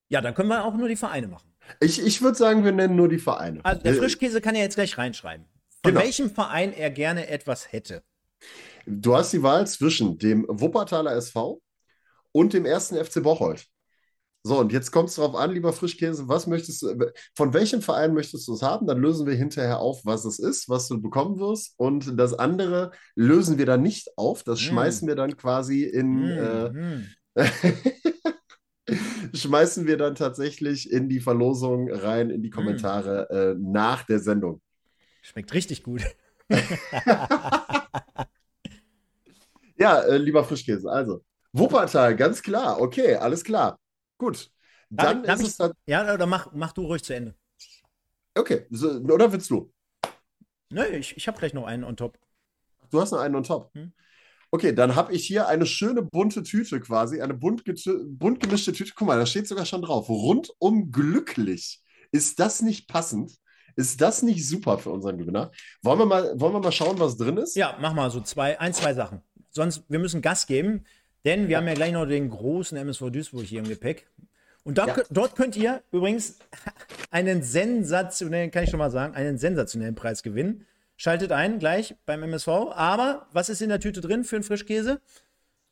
Ja, dann können wir auch nur die Vereine machen. Ich, ich würde sagen, wir nennen nur die Vereine. Also der Frischkäse kann ja jetzt gleich reinschreiben, von genau. welchem Verein er gerne etwas hätte. Du hast die Wahl zwischen dem Wuppertaler S V und dem ersten F C Bocholt. So, und jetzt kommt es darauf an, lieber Frischkäse, was möchtest du, von welchem Verein möchtest du es haben? Dann lösen wir hinterher auf, was es ist, was du bekommen wirst. Und das andere lösen wir dann nicht auf. Das mm. schmeißen wir dann quasi in... Mm, äh, mm. schmeißen wir dann tatsächlich in die Verlosung rein, in die Kommentare mm. äh, nach der Sendung. Schmeckt richtig gut. Ja, äh, lieber Frischkäse, also Wuppertal, ganz klar, okay, alles klar, gut. Dann darf, ist darf es dann... Ja, oder mach, mach du ruhig zu Ende. Okay, so, oder willst du? Nö, ich, ich habe gleich noch einen on top. Du hast noch einen on top? Hm. Okay, dann habe ich hier eine schöne bunte Tüte quasi, eine bunt, getü- bunt gemischte Tüte. Guck mal, da steht sogar schon drauf. Rundum glücklich. Ist das nicht passend? Ist das nicht super für unseren Gewinner? Wollen wir mal, wollen wir mal schauen, was drin ist? Ja, mach mal so zwei, ein, zwei Sachen. Sonst, wir müssen Gas geben, denn wir haben ja gleich noch den großen M S V Duisburg hier im Gepäck. Und dort, ja. dort könnt ihr übrigens einen sensationellen, kann ich schon mal sagen, einen sensationellen Preis gewinnen. Schaltet ein, gleich beim M S V. Aber was ist in der Tüte drin für einen Frischkäse?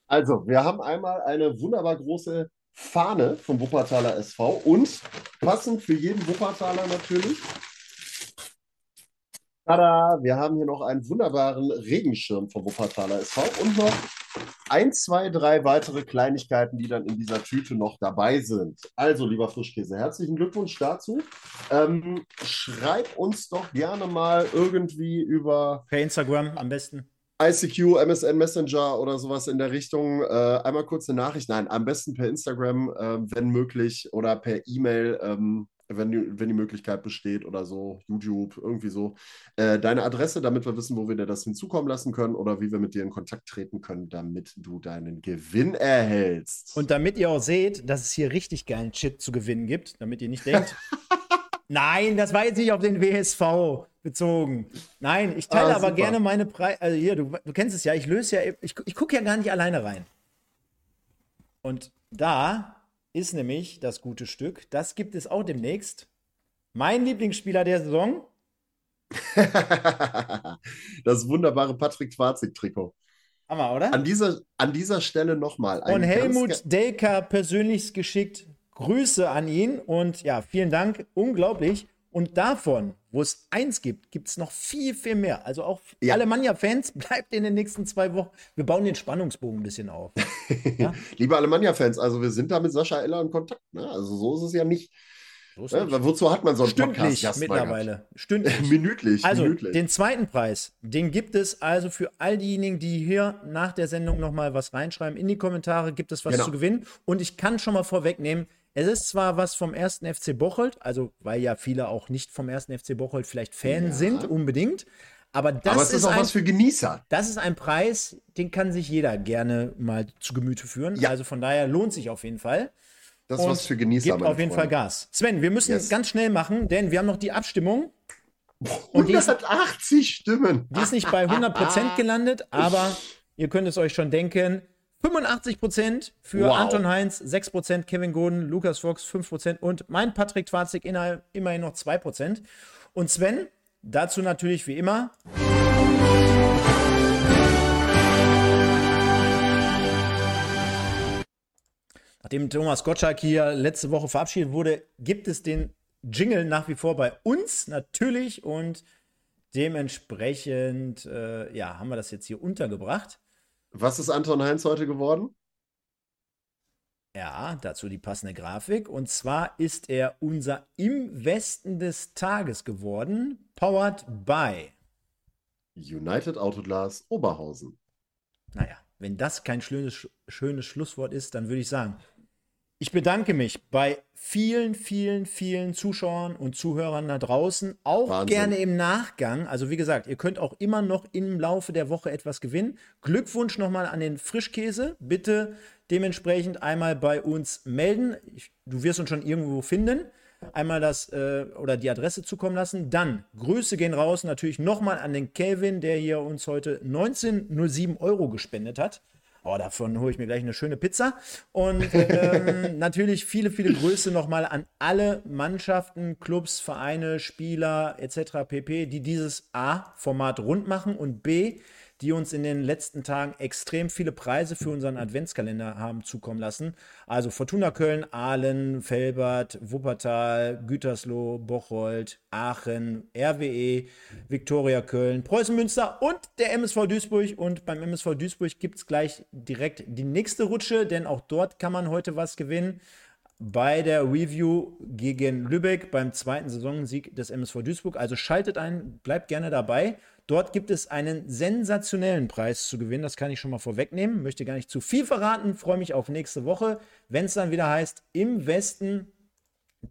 Also, wir haben einmal eine wunderbar große Fahne vom Wuppertaler S V und passend für jeden Wuppertaler natürlich. Tada! Wir haben hier noch einen wunderbaren Regenschirm vom Wuppertaler S V und noch ein, zwei, drei weitere Kleinigkeiten, die dann in dieser Tüte noch dabei sind. Also, lieber Frischkäse, herzlichen Glückwunsch dazu. Ähm, schreib uns doch gerne mal irgendwie über... Per Instagram am besten. I C Q, M S N Messenger oder sowas in der Richtung. Äh, einmal kurz eine Nachricht. Nein, am besten per Instagram, äh, wenn möglich, oder per E-Mail, ähm, Wenn die, wenn die Möglichkeit besteht oder so, YouTube, irgendwie so, äh, deine Adresse, damit wir wissen, wo wir dir das hinzukommen lassen können oder wie wir mit dir in Kontakt treten können, damit du deinen Gewinn erhältst. Und damit ihr auch seht, dass es hier richtig geilen Shit zu gewinnen gibt, damit ihr nicht denkt, nein, das war jetzt nicht auf den W S V bezogen. Nein, ich teile ah, aber super. gerne meine Preise, also hier, du, du kennst es ja, ich löse ja, ich, ich gucke ja gar nicht alleine rein. Und da... ist nämlich das gute Stück. Das gibt es auch demnächst. Mein Lieblingsspieler der Saison? Das wunderbare Patrick Twazig-Trikot. Hammer, oder? An dieser, an dieser Stelle nochmal. Von Helmut ganz... Delker persönlich geschickt. Grüße an ihn und ja, vielen Dank. Unglaublich. Und davon, wo es eins gibt, gibt es noch viel, viel mehr. Also auch ja. Alemannia-Fans, bleibt in den nächsten zwei Wochen. Wir bauen den Spannungsbogen ein bisschen auf. Ja? Liebe Alemannia-Fans, also wir sind da mit Sascha Eller in Kontakt. Ne? Also so ist es ja nicht. So ist ja, nicht. Wozu hat man so einen Podcast? Stündlich mittlerweile. Stündlich. Minütlich. Also minütlich. Den zweiten Preis, den gibt es also für all diejenigen, die hier nach der Sendung nochmal was reinschreiben. In die Kommentare gibt es was genau. zu gewinnen. Und ich kann schon mal vorwegnehmen, es ist zwar was vom ersten. F C Bocholt, also weil ja viele auch nicht vom ersten. F C Bocholt vielleicht Fan ja. sind, unbedingt. Aber das Aber es ist, ist auch ein, was für Genießer. Das ist ein Preis, den kann sich jeder gerne mal zu Gemüte führen. Ja. Also von daher lohnt sich auf jeden Fall. Das ist was für Genießer. Gibt auf jeden Freunde. Fall Gas. Sven, wir müssen es yes. ganz schnell machen, denn wir haben noch die Abstimmung. Und die ist, hundertachtzig Stimmen. Die ist nicht bei hundert Prozent gelandet, aber ihr könnt es euch schon denken. fünfundachtzig Prozent für wow. Anton Heinz, sechs Prozent Kevin Goden, Lukas Fox, fünf Prozent und mein Patrick Twazig immerhin noch zwei Prozent. Und Sven, dazu natürlich wie immer nachdem Thomas Gottschalk hier letzte Woche verabschiedet wurde, gibt es den Jingle nach wie vor bei uns natürlich und dementsprechend äh, ja, haben wir das jetzt hier untergebracht. Was ist Anton Heinz heute geworden? Ja, dazu die passende Grafik. Und zwar ist er unser Im Westen des Tages geworden. Powered by United Autoglas Oberhausen. Naja, wenn das kein schönes, schönes Schlusswort ist, dann würde ich sagen, ich bedanke mich bei vielen, vielen, vielen Zuschauern und Zuhörern da draußen. Auch Wahnsinn. Gerne im Nachgang. Also wie gesagt, ihr könnt auch immer noch im Laufe der Woche etwas gewinnen. Glückwunsch nochmal an den Frischkäse. Bitte dementsprechend einmal bei uns melden. Ich, du wirst uns schon irgendwo finden. Einmal das äh, oder die Adresse zukommen lassen. Dann Grüße gehen raus. Natürlich nochmal an den Kevin, der hier uns heute neunzehn Komma null sieben Euro gespendet hat. Oh, davon hole ich mir gleich eine schöne Pizza. Und ähm, natürlich viele, viele Grüße nochmal an alle Mannschaften, Clubs, Vereine, Spieler et cetera pp., die dieses A-Format rund machen und B, die uns in den letzten Tagen extrem viele Preise für unseren Adventskalender haben zukommen lassen. Also Fortuna Köln, Ahlen, Velbert, Wuppertal, Gütersloh, Bocholt, Aachen, R W E, Viktoria Köln, Preußen Münster und der M S V Duisburg. Und beim M S V Duisburg gibt es gleich direkt die nächste Rutsche, denn auch dort kann man heute was gewinnen. Bei der Review gegen Lübeck beim zweiten Saisonsieg des M S V Duisburg. Also schaltet ein, bleibt gerne dabei. Dort gibt es einen sensationellen Preis zu gewinnen. Das kann ich schon mal vorwegnehmen. Möchte gar nicht zu viel verraten. Freue mich auf nächste Woche, wenn es dann wieder heißt, im Westen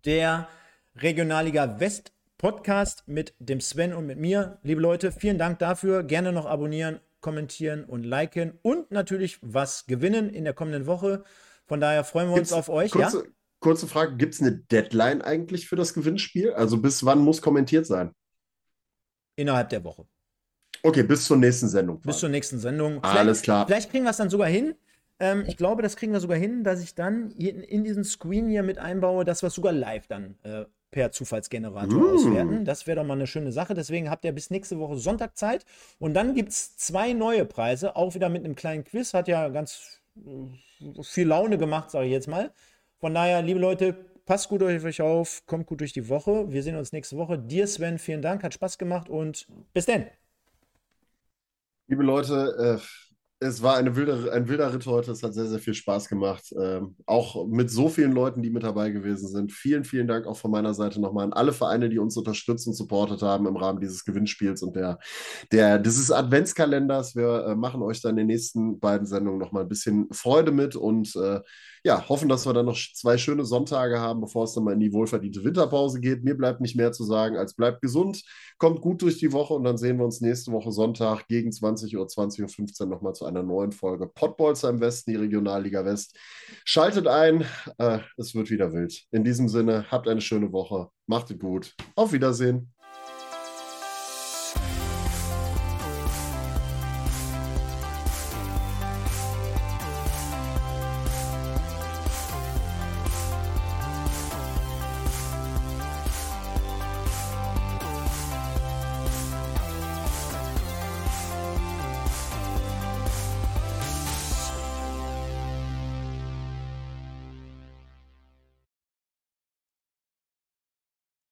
der Regionalliga West Podcast mit dem Sven und mit mir. Liebe Leute, vielen Dank dafür. Gerne noch abonnieren, kommentieren und liken und natürlich was gewinnen in der kommenden Woche. Von daher freuen wir gibt's, uns auf euch. Kurze, ja? kurze Frage, gibt es eine Deadline eigentlich für das Gewinnspiel? Also bis wann muss kommentiert sein? Innerhalb der Woche. Okay, bis zur nächsten Sendung. Bis zur nächsten Sendung. Vielleicht, Alles klar. Vielleicht kriegen wir es dann sogar hin. Ähm, ich glaube, das kriegen wir sogar hin, dass ich dann in, in diesen Screen hier mit einbaue, dass wir es sogar live dann äh, per Zufallsgenerator mm. auswerten. Das wäre doch mal eine schöne Sache. Deswegen habt ihr bis nächste Woche Sonntag Zeit. Und dann gibt es zwei neue Preise. Auch wieder mit einem kleinen Quiz. Hat ja ganz viel Laune gemacht, sage ich jetzt mal. Von daher, liebe Leute, passt gut auf euch auf. Kommt gut durch die Woche. Wir sehen uns nächste Woche. Dir, Sven, vielen Dank. Hat Spaß gemacht und bis dann. Liebe Leute, äh, es war eine wilde, ein wilder Ritt heute. Es hat sehr, sehr viel Spaß gemacht. Ähm, auch mit so vielen Leuten, die mit dabei gewesen sind. Vielen, vielen Dank auch von meiner Seite nochmal an alle Vereine, die uns unterstützt und supportet haben im Rahmen dieses Gewinnspiels und der, der, dieses Adventskalenders. Wir äh, machen euch dann in den nächsten beiden Sendungen nochmal ein bisschen Freude mit und äh, ja, hoffen, dass wir dann noch zwei schöne Sonntage haben, bevor es dann mal in die wohlverdiente Winterpause geht. Mir bleibt nicht mehr zu sagen, als bleibt gesund, kommt gut durch die Woche und dann sehen wir uns nächste Woche Sonntag gegen zwanzig Uhr, zwanzig Uhr fünfzehn nochmal zu einer neuen Folge PodBolzer im Westen, die Regionalliga West. Schaltet ein, äh, es wird wieder wild. In diesem Sinne, habt eine schöne Woche, macht es gut, auf Wiedersehen.